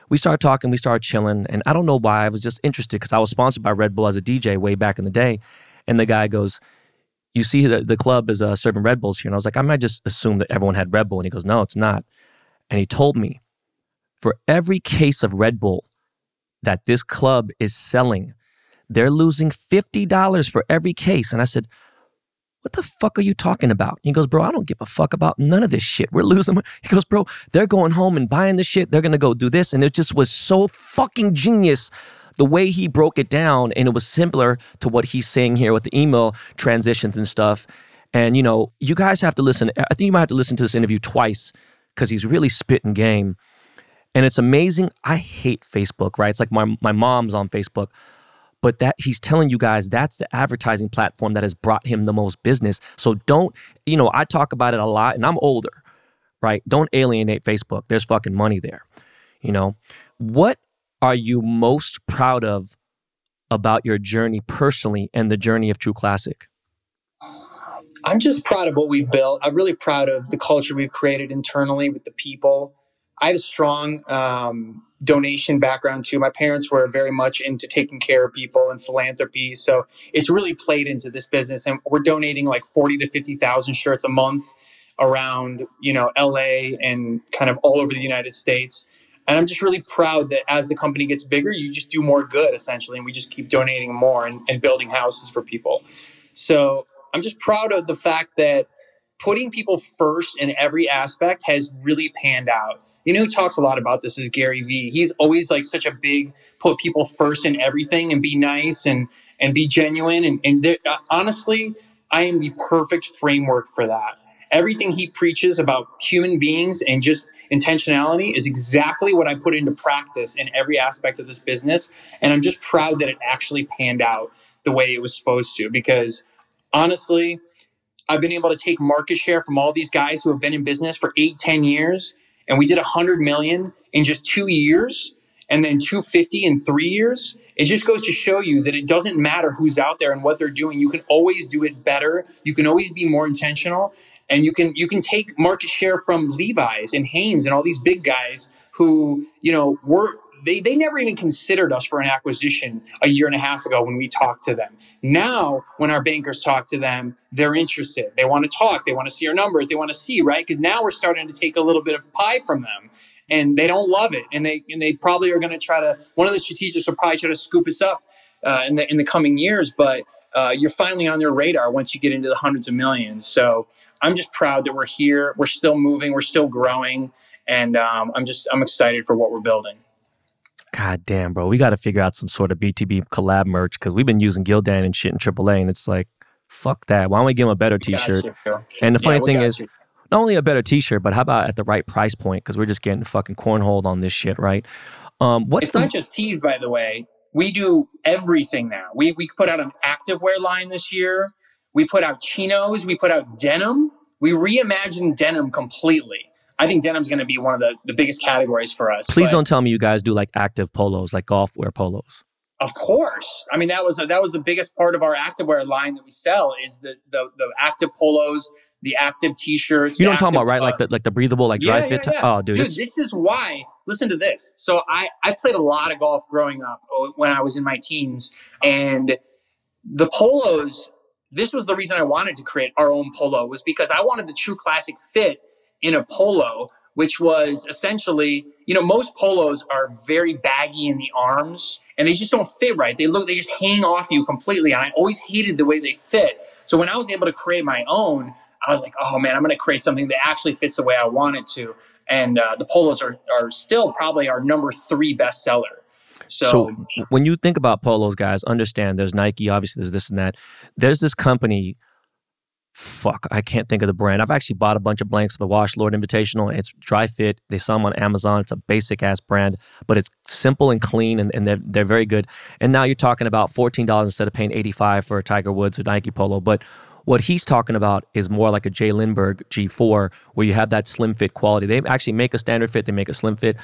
We start talking, we start chilling. And I don't know why, I was just interested because I was sponsored by Red Bull as a D J way back in the day. And the guy goes, you see the, the club is uh, serving Red Bulls here. And I was like, I might just assume that everyone had Red Bull. And he goes, no, it's not. And he told me, for every case of Red Bull that this club is selling, they're losing fifty dollars for every case. And I said, what the fuck are you talking about? And he goes, bro, I don't give a fuck about none of this shit. We're losing money. He goes, bro, they're going home and buying this shit. They're going to go do this. And it just was so fucking genius, the way he broke it down, and it was similar to what he's saying here with the email transitions and stuff. And, you know, you guys have to listen. I think you might have to listen to this interview twice because he's really spitting game. And it's amazing. I hate Facebook, right? It's like my, my mom's on Facebook. But that he's telling you guys that's the advertising platform that has brought him the most business. So don't, you know, I talk about it a lot and I'm older, right? Don't alienate Facebook. There's fucking money there, you know? What are you most proud of about your journey personally and the journey of True Classic? I'm just proud of what we've built. I'm really proud of the culture we've created internally with the people. I have a strong um, donation background too. My parents were very much into taking care of people and philanthropy. So it's really played into this business. And we're donating like forty to fifty thousand shirts a month around, you know, L A and kind of all over the United States. And I'm just really proud that as the company gets bigger, you just do more good essentially. And we just keep donating more and, and building houses for people. So I'm just proud of the fact that putting people first in every aspect has really panned out. You know, who talks a lot about this is Gary Vee. He's always like such a big put people first in everything and be nice and, and be genuine. And, and there, uh, honestly, I am the perfect framework for that. Everything he preaches about human beings and just intentionality is exactly what I put into practice in every aspect of this business. And I'm just proud that it actually panned out the way it was supposed to, because honestly, I've been able to take market share from all these guys who have been in business for eight, ten years. And we did one hundred million dollars in just two years and then two hundred fifty in three years. It just goes to show you that it doesn't matter who's out there and what they're doing. You can always do it better. You can always be more intentional. And you can you can take market share from Levi's and Hanes and all these big guys who, you know, were They they never even considered us for an acquisition a year and a half ago when we talked to them. Now, when our bankers talk to them, they're interested. They want to talk. They want to see our numbers. They want to see, right? Because now we're starting to take a little bit of pie from them, and they don't love it. And they and they probably are going to try to, one of the strategists will probably try to scoop us up uh, in the in the coming years. But uh, you're finally on their radar once you get into the hundreds of millions. So I'm just proud that we're here. We're still moving. We're still growing. And um, I'm just I'm excited for what we're building. God damn, bro. We got to figure out some sort of B T B collab merch because we've been using Gildan and shit in triple A, and it's like, fuck that. Why don't we give them a better t-shirt? You, and the funny yeah, thing is, you. not only a better t-shirt, but how about at the right price point? Because we're just getting fucking cornholed on this shit, right? Um, what's it's the... not just tees, by the way. We do everything now. We, we put out an activewear line this year. We put out chinos. We put out denim. We reimagined denim completely. I think denim's going to be one of the, the biggest categories for us. Please don't tell me you guys do like active polos, like golf wear polos. Of course. I mean, that was that was the biggest part of our activewear line that we sell is the the, the active polos, the active t-shirts. You know what I'm talking about, right? Uh, like the like the breathable, like yeah, dry yeah, fit. Yeah. T- oh, dude, dude it's... this is why. Listen to this. So I, I played a lot of golf growing up when I was in my teens, and the polos. This was the reason I wanted to create our own polo was because I wanted the true classic fit in a polo, which was essentially, you know, most polos are very baggy in the arms and they just don't fit right. They look, they just hang off you completely. And I always hated the way they fit. So when I was able to create my own, I was like, oh man, I'm going to create something that actually fits the way I want it to. And uh, the polos are, are still probably our number three bestseller. So, so when you think about polos, guys, understand there's Nike, obviously there's this and that. There's this company, fuck, I can't think of the brand. I've actually bought a bunch of blanks for the Wash Lord Invitational. It's dry fit. They sell them on Amazon. It's a basic ass brand, but it's simple and clean, and, and they're, they're very good. And now you're talking about fourteen dollars instead of paying eighty-five dollars for a Tiger Woods or Nike polo. But what he's talking about is more like a Jay Lindberg G four, where you have that slim fit quality. They actually make a standard fit. They make a slim fit.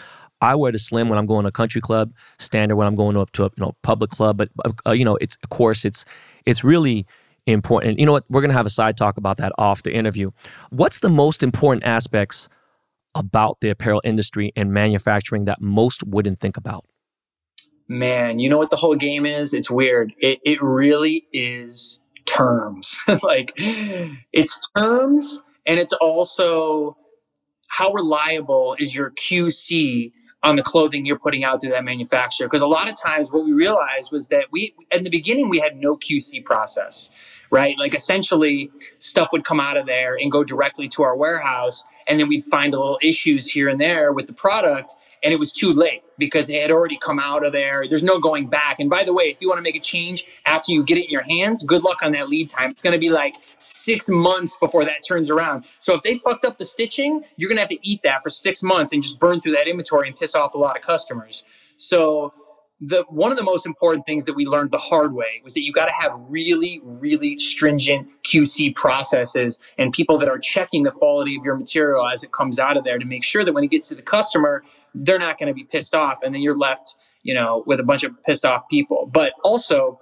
I wear the slim when I'm going to a country club, standard when I'm going up to a you know public club. But uh, you know, it's of course it's it's really important. And you know what? We're going to have a side talk about that off the interview. What's the most important aspects about the apparel industry and manufacturing that most wouldn't think about? Man, you know what the whole game is? It's weird. It it really is terms. Like, it's terms, and it's also how reliable is your Q C on the clothing you're putting out through that manufacturer. Because a lot of times what we realized was that we, in the beginning, we had no Q C process, right? Like essentially stuff would come out of there and go directly to our warehouse. And then we'd find a little issues here and there with the product. And it was too late because it had already come out of there. There's no going back. And by the way, if you want to make a change after you get it in your hands, good luck on that lead time. It's going to be like six months before that turns around. So if they fucked up the stitching, you're going to have to eat that for six months and just burn through that inventory and piss off a lot of customers. So the one of the most important things that we learned the hard way was that you got to have really, really stringent Q C processes and people that are checking the quality of your material as it comes out of there to make sure that when it gets to the customer, they're not going to be pissed off. And then you're left, you know, with a bunch of pissed off people. But also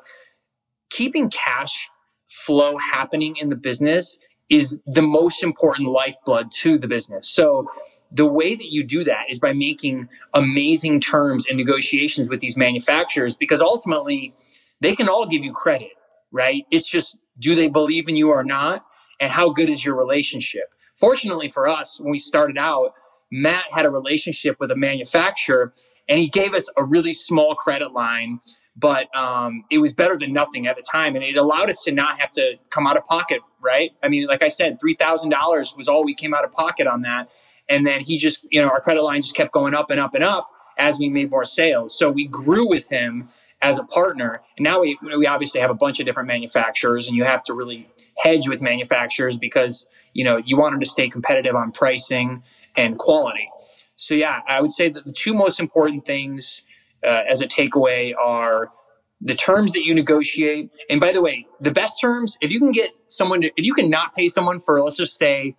keeping cash flow happening in the business is the most important lifeblood to the business. So the way that you do that is by making amazing terms and negotiations with these manufacturers, because ultimately they can all give you credit, right? It's just, do they believe in you or not? And how good is your relationship? Fortunately for us, when we started out, Matt had a relationship with a manufacturer and he gave us a really small credit line, but um, it was better than nothing at the time. And it allowed us to not have to come out of pocket, right? I mean, like I said, three thousand dollars was all we came out of pocket on that. And then he just, you know, our credit line just kept going up and up and up as we made more sales. So we grew with him as a partner. And now we we obviously have a bunch of different manufacturers, and you have to really hedge with manufacturers because, you know, you want them to stay competitive on pricing and quality. So, yeah, I would say that the two most important things uh, as a takeaway are the terms that you negotiate. And by the way, the best terms, if you can get someone to, if you can not pay someone for, let's just say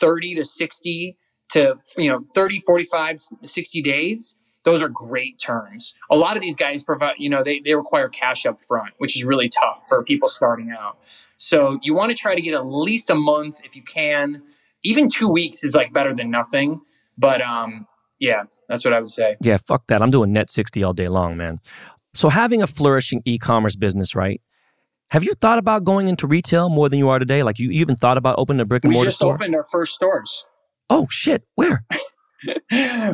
thirty to sixty to, you know, thirty, forty-five, sixty days, those are great terms. A lot of these guys provide, you know, they, they require cash up front, which is really tough for people starting out. So you want to try to get at least a month if you can. Even two weeks is like better than nothing. But um, yeah, that's what I would say. Yeah, fuck that. I'm doing net sixty all day long, man. So having a flourishing e-commerce business, right? Have you thought about going into retail more than you are today? Like you even thought about opening a brick and mortar store? We just opened our first stores. Oh shit, where?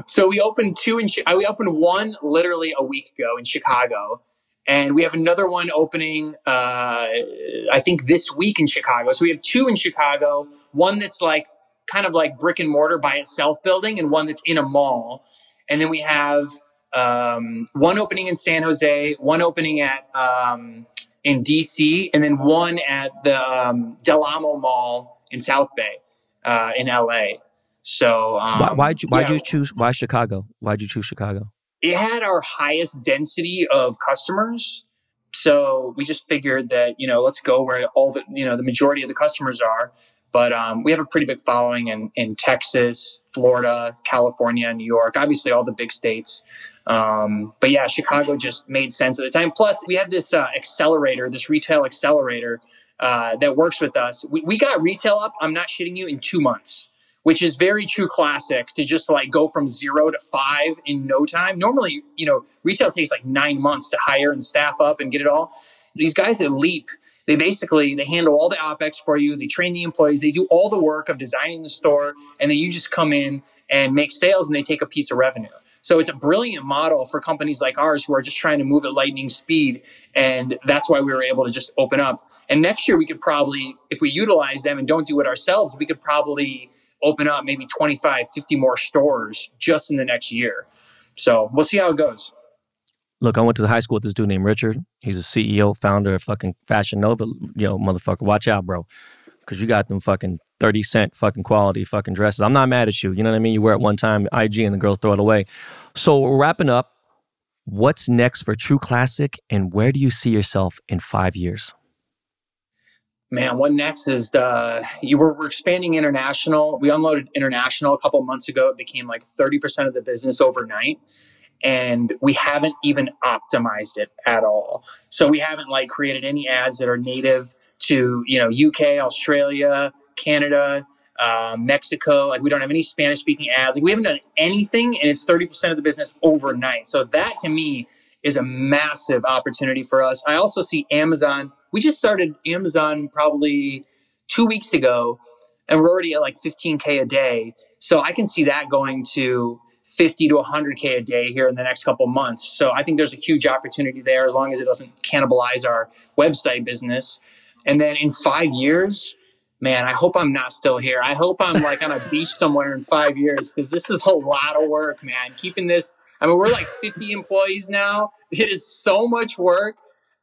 So we opened two in we opened one literally a week ago in Chicago, and we have another one opening uh, I think this week in Chicago. So we have two in Chicago, one that's like kind of like brick and mortar by itself building, and one that's in a mall. And then we have um, one opening in San Jose, one opening at um, in D C, and then one at the um, Del Amo Mall in South Bay uh, in L A. So um, why why'd you, why'd you, know, you choose why Chicago? Why'd you choose Chicago? It had our highest density of customers, so we just figured that, you know, let's go where all the, you know, the majority of the customers are. But um, we have a pretty big following in, in Texas, Florida, California, New York, obviously all the big states. Um, but yeah, Chicago just made sense at the time. Plus, we have this uh, accelerator, this retail accelerator uh, that works with us. We, we got retail up, I'm not shitting you, in two months. Which is very True Classic to just like go from zero to five in no time. Normally, you know, retail takes like nine months to hire and staff up and get it all. These guys at Leap, they basically, they handle all the OpEx for you. They train the employees. They do all the work of designing the store. And then you just come in and make sales and they take a piece of revenue. So it's a brilliant model for companies like ours who are just trying to move at lightning speed. And that's why we were able to just open up. And next year we could probably, if we utilize them and don't do it ourselves, we could probably open up maybe twenty-five, fifty more stores just in the next year. So we'll see how it goes. Look, I went to the high school with this dude named Richard. He's a C E O, founder of fucking Fashion Nova. Yo, motherfucker, watch out, bro. Because you got them fucking thirty cent fucking quality fucking dresses. I'm not mad at you. You know what I mean? You wear it one time, I G, and the girls throw it away. So wrapping up, what's next for True Classic and where do you see yourself in five years? Man, what next is the, you were, we're expanding international. We unloaded international a couple of months ago. It became like thirty percent of the business overnight. And we haven't even optimized it at all. So we haven't like created any ads that are native to, you know, U K, Australia, Canada, uh, Mexico. Like we don't have any Spanish speaking ads. Like we haven't done anything, and it's thirty percent of the business overnight. So that to me is a massive opportunity for us. I also see Amazon. We just started Amazon probably two weeks ago, and we're already at like fifteen K a day. So I can see that going to fifty to one hundred K a day here in the next couple months. So I think there's a huge opportunity there as long as it doesn't cannibalize our website business. And then in five years, man, I hope I'm not still here. I hope I'm like on a beach somewhere in five years because this is a lot of work, man. Keeping this, I mean, we're like fifty employees now. It is so much work.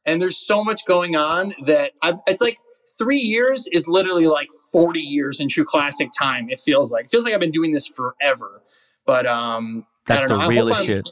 And there's so much going on that I, it's like three years is literally like forty years in True Classic time. It feels like it feels like I've been doing this forever. But um, that's the realest shit.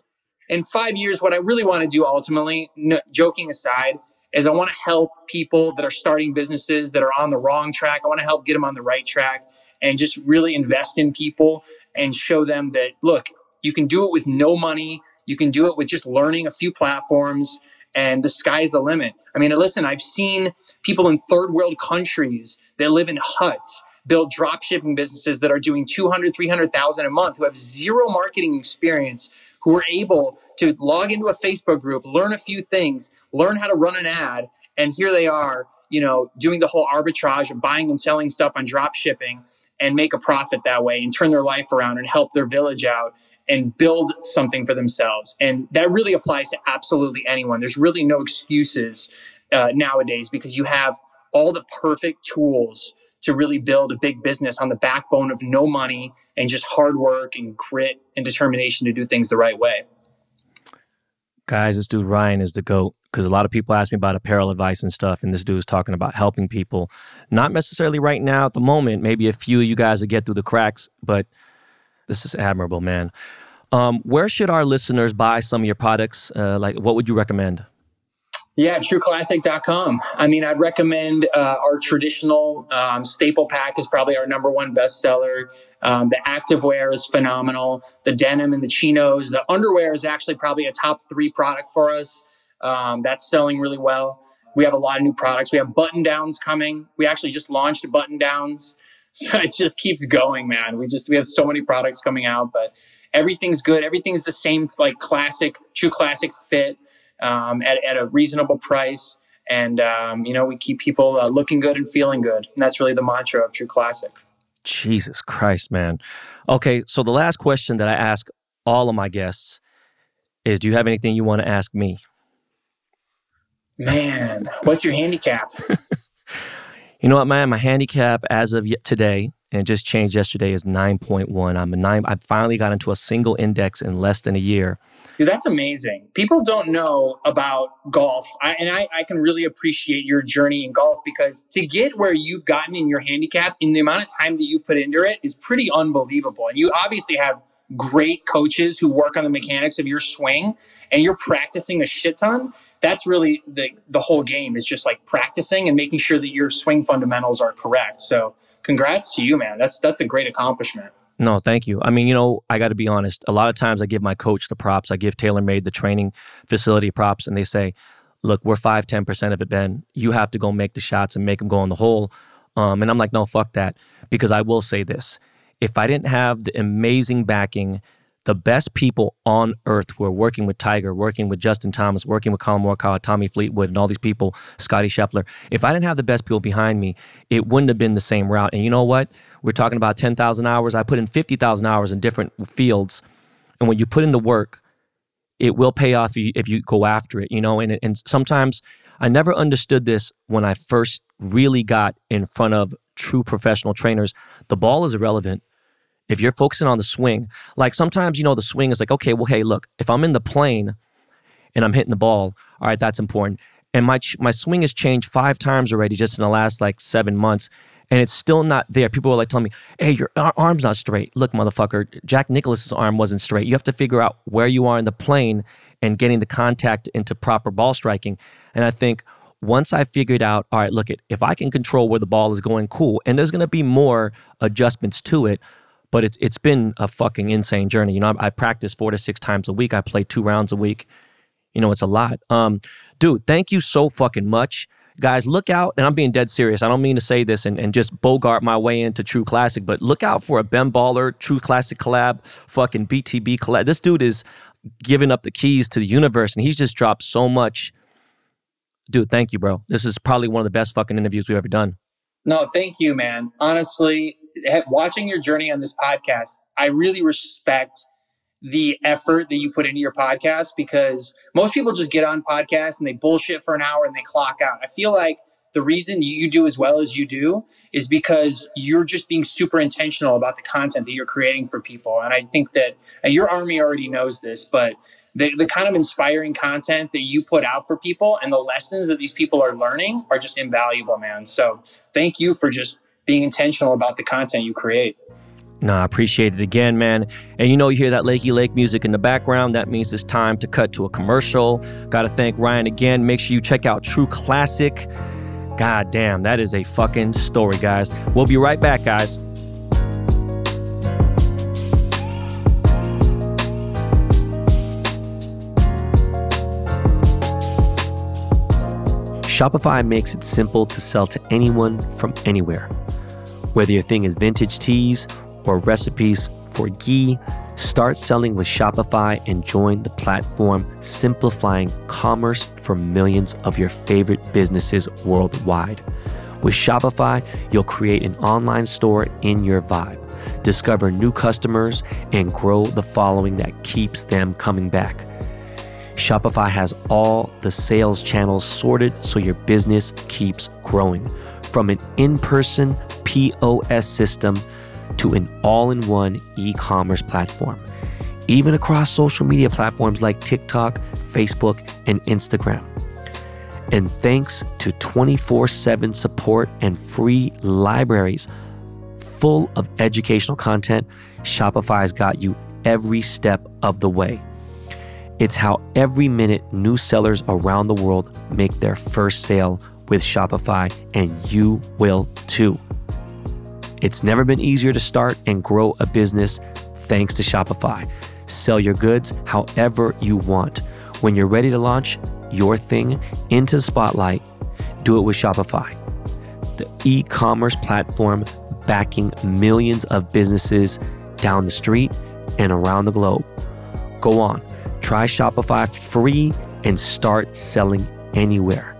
In five years, what I really want to do ultimately, no, joking aside, is I want to help people that are starting businesses that are on the wrong track. I want to help get them on the right track and just really invest in people and show them that, look, you can do it with no money. You can do it with just learning a few platforms. and the sky's the limit. I mean, listen, I've seen people in third world countries that live in huts build drop shipping businesses that are doing two hundred, three hundred thousand a month, who have zero marketing experience, who are able to log into a Facebook group, learn a few things, learn how to run an ad, and here they are, you know, doing the whole arbitrage of buying and selling stuff on drop shipping and make a profit that way and turn their life around and help their village out and build something for themselves. And that really applies to absolutely anyone. There's really no excuses uh, nowadays, because you have all the perfect tools to really build a big business on the backbone of no money and just hard work and grit and determination to do things the right way. Guys, this dude Ryan is the GOAT, because a lot of people ask me about apparel advice and stuff, and this dude is talking about helping people. Not necessarily right now at the moment, maybe a few of you guys will get through the cracks, but this is admirable, man. Um, where should our listeners buy some of your products? Uh, like, what would you recommend? Yeah, true classic dot com. I mean, I'd recommend uh, our traditional um, staple pack is probably our number one bestseller. Um, the activewear is phenomenal. The denim and the chinos. The underwear is actually probably a top three product for us. Um, that's selling really well. We have a lot of new products. We have button downs coming. We actually just launched button downs. So it just keeps going, man. We just we have so many products coming out, but everything's good. Everything's the same, like classic, true classic fit. Um, at, at a reasonable price. And, um, you know, we keep people uh, looking good and feeling good. And that's really the mantra of True Classic. Jesus Christ, man. Okay, so the last question that I ask all of my guests is, do you have anything you want to ask me? Man, what's your handicap? You know what, man? My handicap as of today, and just changed yesterday, is nine point one. I'm a nine. I finally got into a single index in less than a year. Dude, that's amazing. People don't know about golf. I, and I, I can really appreciate your journey in golf, because to get where you've gotten in your handicap in the amount of time that you put into it is pretty unbelievable. And you obviously have great coaches who work on the mechanics of your swing, and you're practicing a shit ton. That's really the, the whole game, is just like practicing and making sure that your swing fundamentals are correct. So congrats to you, man. That's that's a great accomplishment. No, thank you. I mean, you know, I got to be honest. A lot of times I give my coach the props. I give TaylorMade, the training facility, props, and they say, look, we're five, ten percent of it, Ben. You have to go make the shots and make them go in the hole. Um, and I'm like, no, fuck that. Because I will say this. If I didn't have the amazing backing, the best people on earth who are working with Tiger, working with Justin Thomas, working with Colin Morikawa, Tommy Fleetwood, and all these people, Scottie Scheffler. If I didn't have the best people behind me, it wouldn't have been the same route. And you know what? We're talking about ten thousand hours. I put in fifty thousand hours in different fields. And when you put in the work, it will pay off if you, if you go after it, you know? And, and sometimes I never understood this when I first really got in front of true professional trainers. The ball is irrelevant. If you're focusing on the swing, like sometimes, you know, the swing is like, okay, well, hey, look, if I'm in the plane and I'm hitting the ball, all right, that's important. And my my swing has changed five times already just in the last like seven months, and it's still not there. People are like telling me, hey, your arm's not straight. Look, motherfucker, Jack Nicklaus's arm wasn't straight. You have to figure out where you are in the plane and getting the contact into proper ball striking. And I think once I figured out, all right, look, it if I can control where the ball is going, cool. And there's going to be more adjustments to it. But it's it's been a fucking insane journey. You know, I, I practice four to six times a week. I play two rounds a week. You know, it's a lot. Um, dude, thank you so fucking much. Guys, look out, and I'm being dead serious. I don't mean to say this and, and just bogart my way into True Classic, but look out for a Ben Baller, True Classic collab, fucking B T B collab. This dude is giving up the keys to the universe, and he's just dropped so much. Dude, thank you, bro. This is probably one of the best fucking interviews we've ever done. No, thank you, man. Honestly, watching your journey on this podcast, I really respect the effort that you put into your podcast, because most people just get on podcasts and they bullshit for an hour and they clock out. I feel like the reason you do as well as you do is because you're just being super intentional about the content that you're creating for people. And I think that and your army already knows this, but the, the kind of inspiring content that you put out for people and the lessons that these people are learning are just invaluable, man. So thank you for just being intentional about the content you create. Nah, I appreciate it again, man. And you know, you hear that Lakey Lake music in the background. That means it's time to cut to a commercial. Got to thank Ryan again. Make sure you check out True Classic. God damn, that is a fucking story, guys. We'll be right back, guys. Shopify makes it simple to sell to anyone from anywhere. Whether your thing is vintage teas or recipes for ghee, start selling with Shopify and join the platform simplifying commerce for millions of your favorite businesses worldwide. With Shopify, you'll create an online store in your vibe, discover new customers, and grow the following that keeps them coming back. Shopify has all the sales channels sorted so your business keeps growing. From an in-person P O S system to an all-in-one e-commerce platform. Even across social media platforms like TikTok, Facebook, and Instagram. And thanks to twenty-four seven support and free libraries full of educational content, Shopify's got you every step of the way. It's how every minute new sellers around the world make their first sale with Shopify, and you will too. It's never been easier to start and grow a business thanks to Shopify. Sell your goods however you want. When you're ready to launch your thing into the spotlight, do it with Shopify, the e-commerce platform backing millions of businesses down the street and around the globe. Go on. Try Shopify free and start selling anywhere.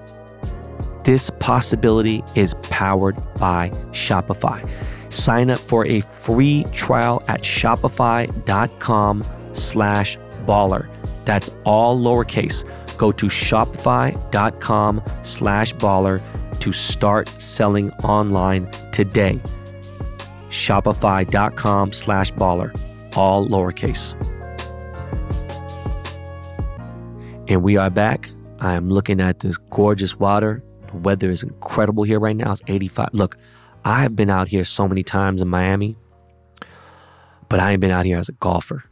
This possibility is powered by Shopify. Sign up for a free trial at shopify.com slash baller. That's all lowercase. Go to shopify.com slash baller to start selling online today. Shopify.com slash baller, all lowercase. And we are back. I am looking at this gorgeous water. The weather is incredible here right now. It's eighty-five. Look, I have been out here so many times in Miami, but I ain't been out here as a golfer.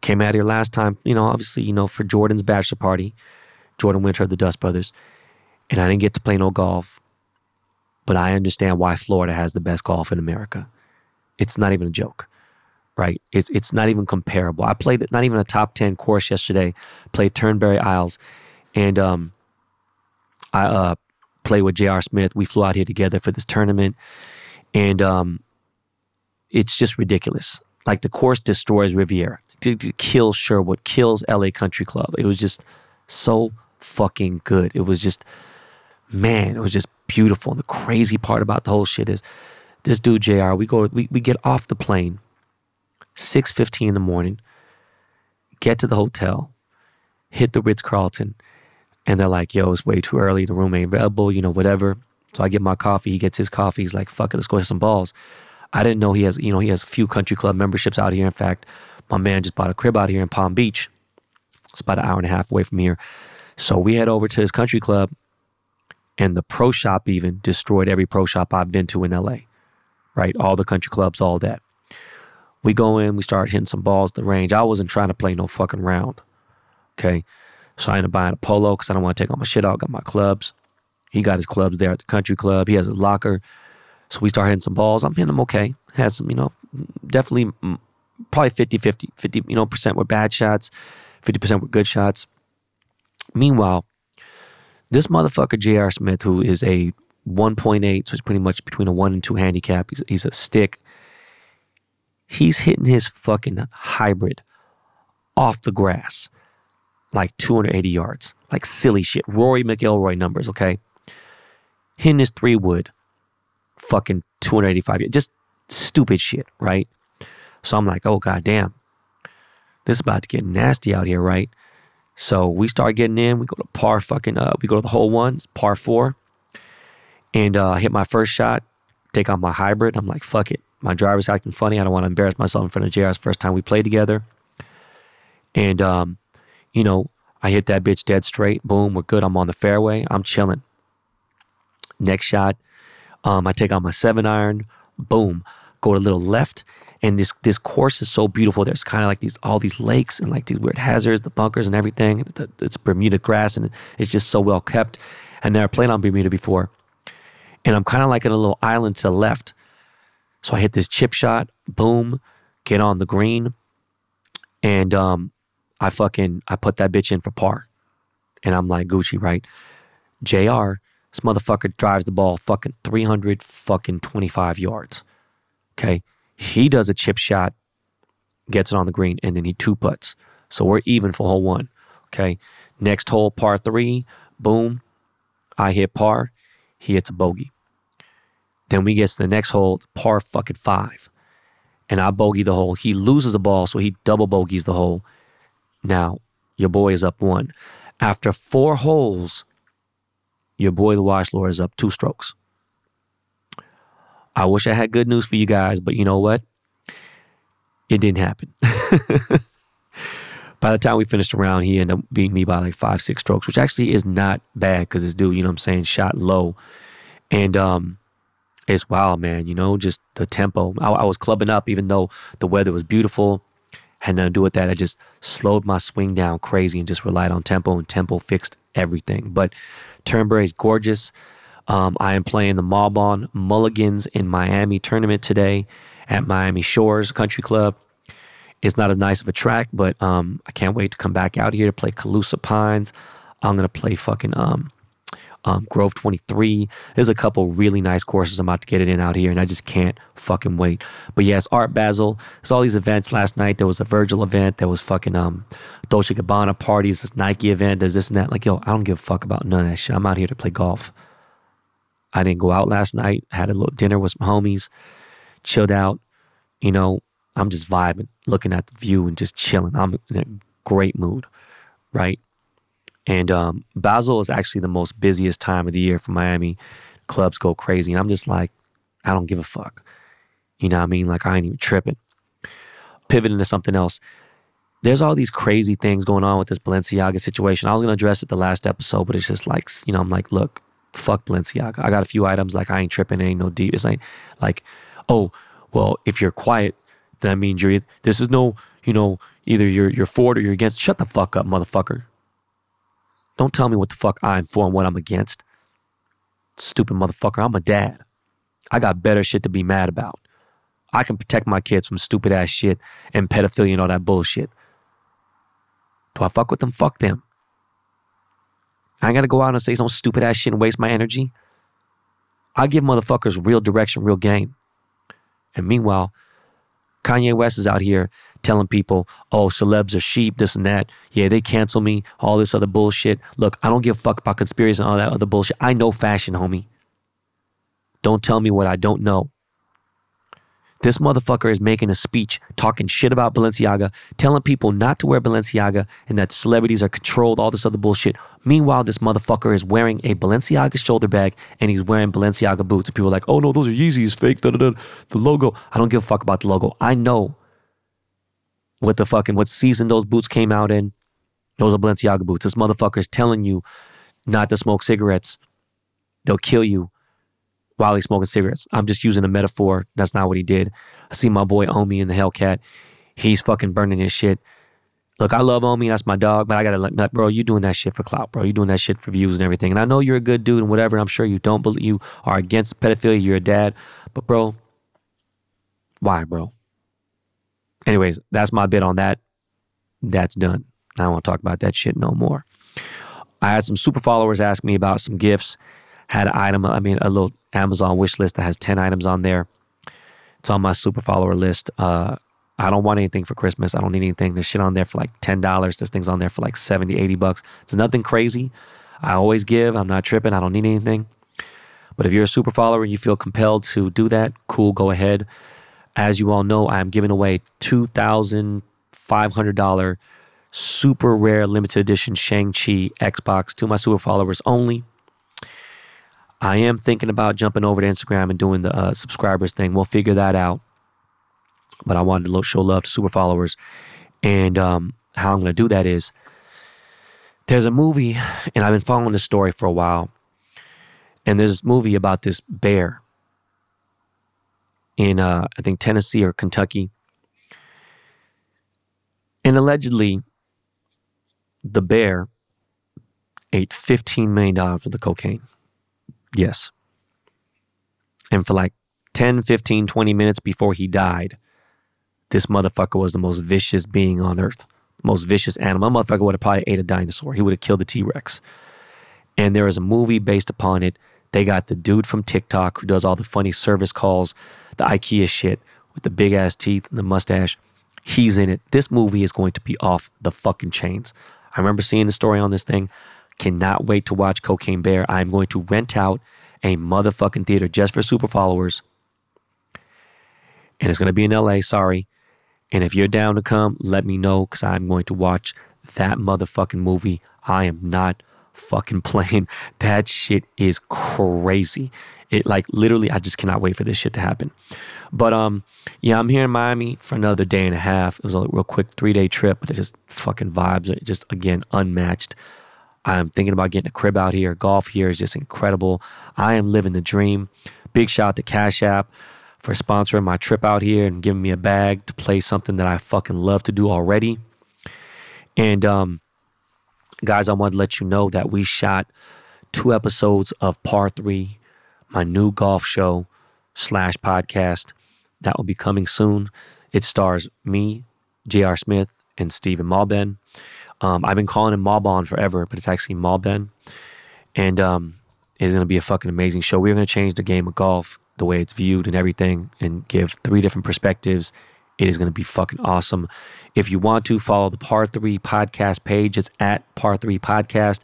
Came out here last time, you know, obviously, you know, for Jordan's bachelor party, Jordan Winter of the Dust Brothers, and I didn't get to play no golf, but I understand why Florida has the best golf in America. It's not even a joke. Right, it's it's not even comparable. I played not even a top ten course yesterday. Played Turnberry Isles, and um, I uh, played with J R. Smith. We flew out here together for this tournament, and um, it's just ridiculous. Like the course destroys Riviera, it, it kills Sherwood, kills L A Country Club. It was just so fucking good. It was just man, it was just beautiful. And the crazy part about the whole shit is this dude J R. We go, we we get off the plane. six fifteen in the morning, get to the hotel, hit the Ritz-Carlton, and they're like, yo, it's way too early, the room ain't available, you know, whatever. So I get my coffee, he gets his coffee, he's like, fuck it, let's go hit some balls. I didn't know he has, you know, he has a few country club memberships out here. In fact, my man just bought a crib out here in Palm Beach. It's about an hour and a half away from here. So we head over to his country club, and the pro shop even destroyed every pro shop I've been to in L A, right? All the country clubs, all that. We go in, we start hitting some balls at the range. I wasn't trying to play no fucking round, okay? So I ended up buying a polo because I don't want to take all my shit out. Got my clubs. He got his clubs there at the country club. He has his locker. So we start hitting some balls. I'm hitting them okay. Had some, you know, definitely probably fifty-fifty, fifty, you know, percent were bad shots, fifty percent were good shots. Meanwhile, this motherfucker, J R. Smith, who is a one point eight, so it's pretty much between a one and two handicap. He's, he's a stick. He's hitting his fucking hybrid off the grass, like two hundred eighty yards, like silly shit. Rory McIlroy numbers, okay? Hitting his three wood, fucking two hundred eighty-five yards, just stupid shit, right? So I'm like, oh, goddamn, this is about to get nasty out here, right? So we start getting in, we go to par fucking, uh, we go to the hole one, par four, and uh, hit my first shot, take out my hybrid. I'm like, fuck it. My driver's acting funny. I don't want to embarrass myself in front of J R's first time we played together. And, um, you know, I hit that bitch dead straight. Boom, we're good. I'm on the fairway. I'm chilling. Next shot, um, I take out my seven iron. Boom, go to little left. And this this course is so beautiful. There's kind of like these all these lakes and like these weird hazards, the bunkers and everything. It's Bermuda grass and it's just so well kept. I never played on Bermuda before. And I'm kind of like in a little island to the left. So I hit this chip shot, boom, get on the green, and um, I fucking, I put that bitch in for par. And I'm like, Gucci, right? J R This motherfucker drives the ball fucking three hundred fucking twenty-five yards. Okay. He does a chip shot, gets it on the green, and then he two putts. So we're even for hole one. Okay. Next hole, par three. Boom. I hit par. He hits a bogey. Then we get to the next hole, par fucking five. And I bogey the hole. He loses the ball, so he double bogeys the hole. Now, your boy is up one. After four holes, your boy, the Watch Lord, is up two strokes. I wish I had good news for you guys, but you know what? It didn't happen. By the time we finished the round, he ended up beating me by like five, six strokes, which actually is not bad because this dude, you know what I'm saying, shot low. And um, it's wild, man, you know, just the tempo. I, I was clubbing up even though the weather was beautiful. Had nothing to do with that. I just slowed my swing down crazy and just relied on tempo, and tempo fixed everything. But Turnberry is gorgeous. Um, I am playing the Malbon Mulligans in Miami tournament today at Miami Shores Country Club. It's not as nice of a track, but um, I can't wait to come back out here to play Calusa Pines. I'm going to play fucking um, um, Grove twenty-three. There's a couple really nice courses I'm about to get it in out here, and I just can't fucking wait. But yes, Art Basel. There's all these events last night. There was a Virgil event. There was fucking um, Dolce and Gabbana parties. This Nike event. There's this and that. Like, yo, I don't give a fuck about none of that shit. I'm out here to play golf. I didn't go out last night. Had a little dinner with some homies. Chilled out. You know, I'm just vibing, looking at the view and just chilling. I'm in a great mood, right? And um, Basel is actually the most busiest time of the year for Miami. Clubs go crazy. And I'm just like, I don't give a fuck. You know what I mean? Like, I ain't even tripping. Pivoting to something else. There's all these crazy things going on with this Balenciaga situation. I was going to address it the last episode, but it's just like, you know, I'm like, look, fuck Balenciaga. I got a few items. Like, I ain't tripping. It ain't no deep. It's like, like, oh, well, if you're quiet, that means you're, this is no, you know, either you're you're for it or you're against. Shut the fuck up, motherfucker. Don't tell me what the fuck I'm for and what I'm against. Stupid motherfucker, I'm a dad. I got better shit to be mad about. I can protect my kids from stupid ass shit and pedophilia and all that bullshit. Do I fuck with them? Fuck them. I ain't gotta go out and say some stupid ass shit and waste my energy. I give motherfuckers real direction, real game. And meanwhile, Kanye West is out here telling people, oh, celebs are sheep, this and that. Yeah, they cancel me, all this other bullshit. Look, I don't give a fuck about conspiracy and all that other bullshit. I know fashion, homie. Don't tell me what I don't know. This motherfucker is making a speech, talking shit about Balenciaga, telling people not to wear Balenciaga and that celebrities are controlled, all this other bullshit. Meanwhile, this motherfucker is wearing a Balenciaga shoulder bag and he's wearing Balenciaga boots. And people are like, oh no, those are Yeezys, fake, da-da-da, the logo. I don't give a fuck about the logo. I know what the fucking, what season those boots came out in. Those are Balenciaga boots. This motherfucker is telling you not to smoke cigarettes. They'll kill you. While he's smoking cigarettes. I'm just using a metaphor. That's not what he did. I see my boy Omi in the Hellcat. He's fucking burning his shit. Look, I love Omi. That's my dog. But I gotta like, bro, you doing that shit for clout, bro. You doing that shit for views and everything. And I know you're a good dude and whatever. And I'm sure you don't believe you are against pedophilia. You're a dad. But bro, why, bro? Anyways, that's my bit on that. That's done. I don't want to talk about that shit no more. I had some super followers ask me about some gifts. Had an item, I mean, a little Amazon wish list that has ten items on there. It's on my super follower list. Uh, I don't want anything for Christmas. I don't need anything. There's shit on there for like ten dollars. There's things on there for like seventy, eighty bucks. It's nothing crazy. I always give. I'm not tripping. I don't need anything. But if you're a super follower and you feel compelled to do that, cool, go ahead. As you all know, I'm giving away two thousand five hundred dollars super rare limited edition Shang-Chi Xbox to my super followers only. I am thinking about jumping over to Instagram and doing the uh, subscribers thing. We'll figure that out. But I wanted to show love to super followers. And um, how I'm going to do that is, there's a movie, and I've been following this story for a while. And there's this movie about this bear in, uh, I think, Tennessee or Kentucky. And allegedly, the bear ate fifteen million dollars worth of cocaine. Yes. And for like ten, fifteen, twenty minutes before he died, this motherfucker was the most vicious being on earth. Most vicious animal. That motherfucker would have probably ate a dinosaur. He would have killed the T-Rex. and there is a movie based upon it. They got the dude from TikTok who does all the funny service calls, the IKEA shit with the big ass teeth and the mustache. He's in it. This movie is going to be off the fucking chains. I remember seeing the story on this thing. Cannot wait to watch Cocaine Bear. I'm going to rent out a motherfucking theater just for super followers. And it's going to be in L A, sorry. And if you're down to come, let me know, because I'm going to watch that motherfucking movie. I am not fucking playing. That shit is crazy. It like literally, I just cannot wait for this shit to happen. But um, yeah, I'm here in Miami for another day and a half. It was a real quick three day trip, but it just fucking vibes are just again unmatched. I'm thinking about getting a crib out here. Golf here is just incredible. I am living the dream. Big shout out to Cash App for sponsoring my trip out here and giving me a bag to play something that I fucking love to do already. And um, guys, I want to let you know that we shot two episodes of Par three, my new golf show slash podcast that will be coming soon. It stars me, J R. Smith, and Steven Malbon. Um, I've been calling him Malbon forever, but it's actually Malbon. And um, it's going to be a fucking amazing show. We're going to change the game of golf, the way it's viewed and everything, and give three different perspectives. It is going to be fucking awesome. If you want to, follow the Par three podcast page. It's at Par three Podcast.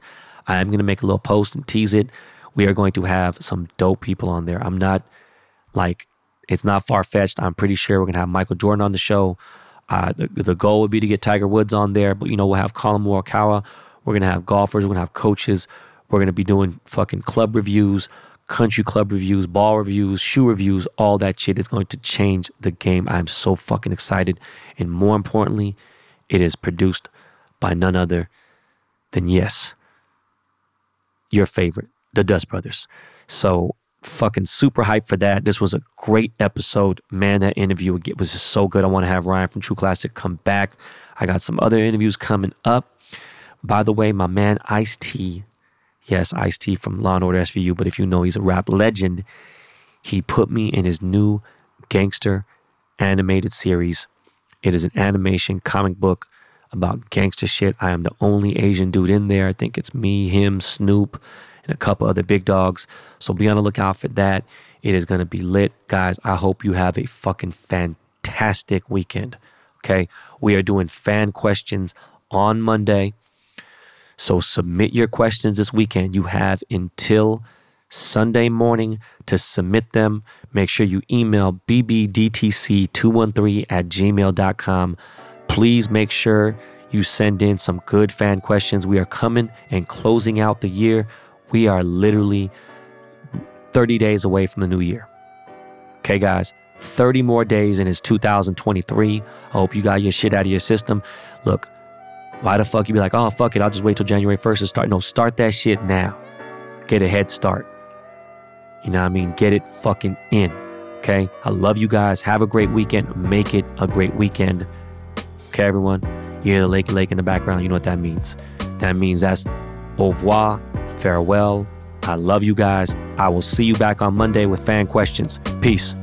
I am going to make a little post and tease it. We are going to have some dope people on there. I'm not, like, it's not far-fetched. I'm pretty sure we're going to have Michael Jordan on the show. Uh, the, the goal would be to get Tiger Woods on there, but you know, we'll have Colin Morikawa. We're going to have golfers. We're going to have coaches. We're going to be doing fucking club reviews, country club reviews, ball reviews, shoe reviews, all that shit is going to change the game. I'm so fucking excited. And more importantly, it is produced by none other than, yes, your favorite, the Dust Brothers. So fucking super hyped for that. This was a great episode. Man, that interview was just so good. I want to have Ryan from True Classic come back. I got some other interviews coming up. By the way, my man Ice-T, yes, Ice-T from Law and Order S V U, but if you know, he's a rap legend. He put me in his new gangster animated series. It is an animation comic book about gangster shit. I am the only Asian dude in there. I think it's me, him, Snoop, and a couple other big dogs. So be on the lookout for that. It is going to be lit. Guys, I hope you have a fucking fantastic weekend. Okay? We are doing fan questions on Monday. So submit your questions this weekend. You have until Sunday morning to submit them. Make sure you email b b d t c two one three at gmail dot com. Please make sure you send in some good fan questions. We are coming and closing out the year. We are literally thirty days away from the new year. Okay, guys, thirty more days and it's two thousand twenty-three. I hope you got your shit out of your system. Look, why the fuck you be like, oh, fuck it, I'll just wait till January first to start. No, start that shit now. Get a head start. You know what I mean? Get it fucking in, okay? I love you guys. Have a great weekend. Make it a great weekend. Okay, everyone? You hear the lake lake in the background. You know what that means. That means that's au revoir. Farewell. I love you guys. I will see you back on Monday with fan questions. Peace.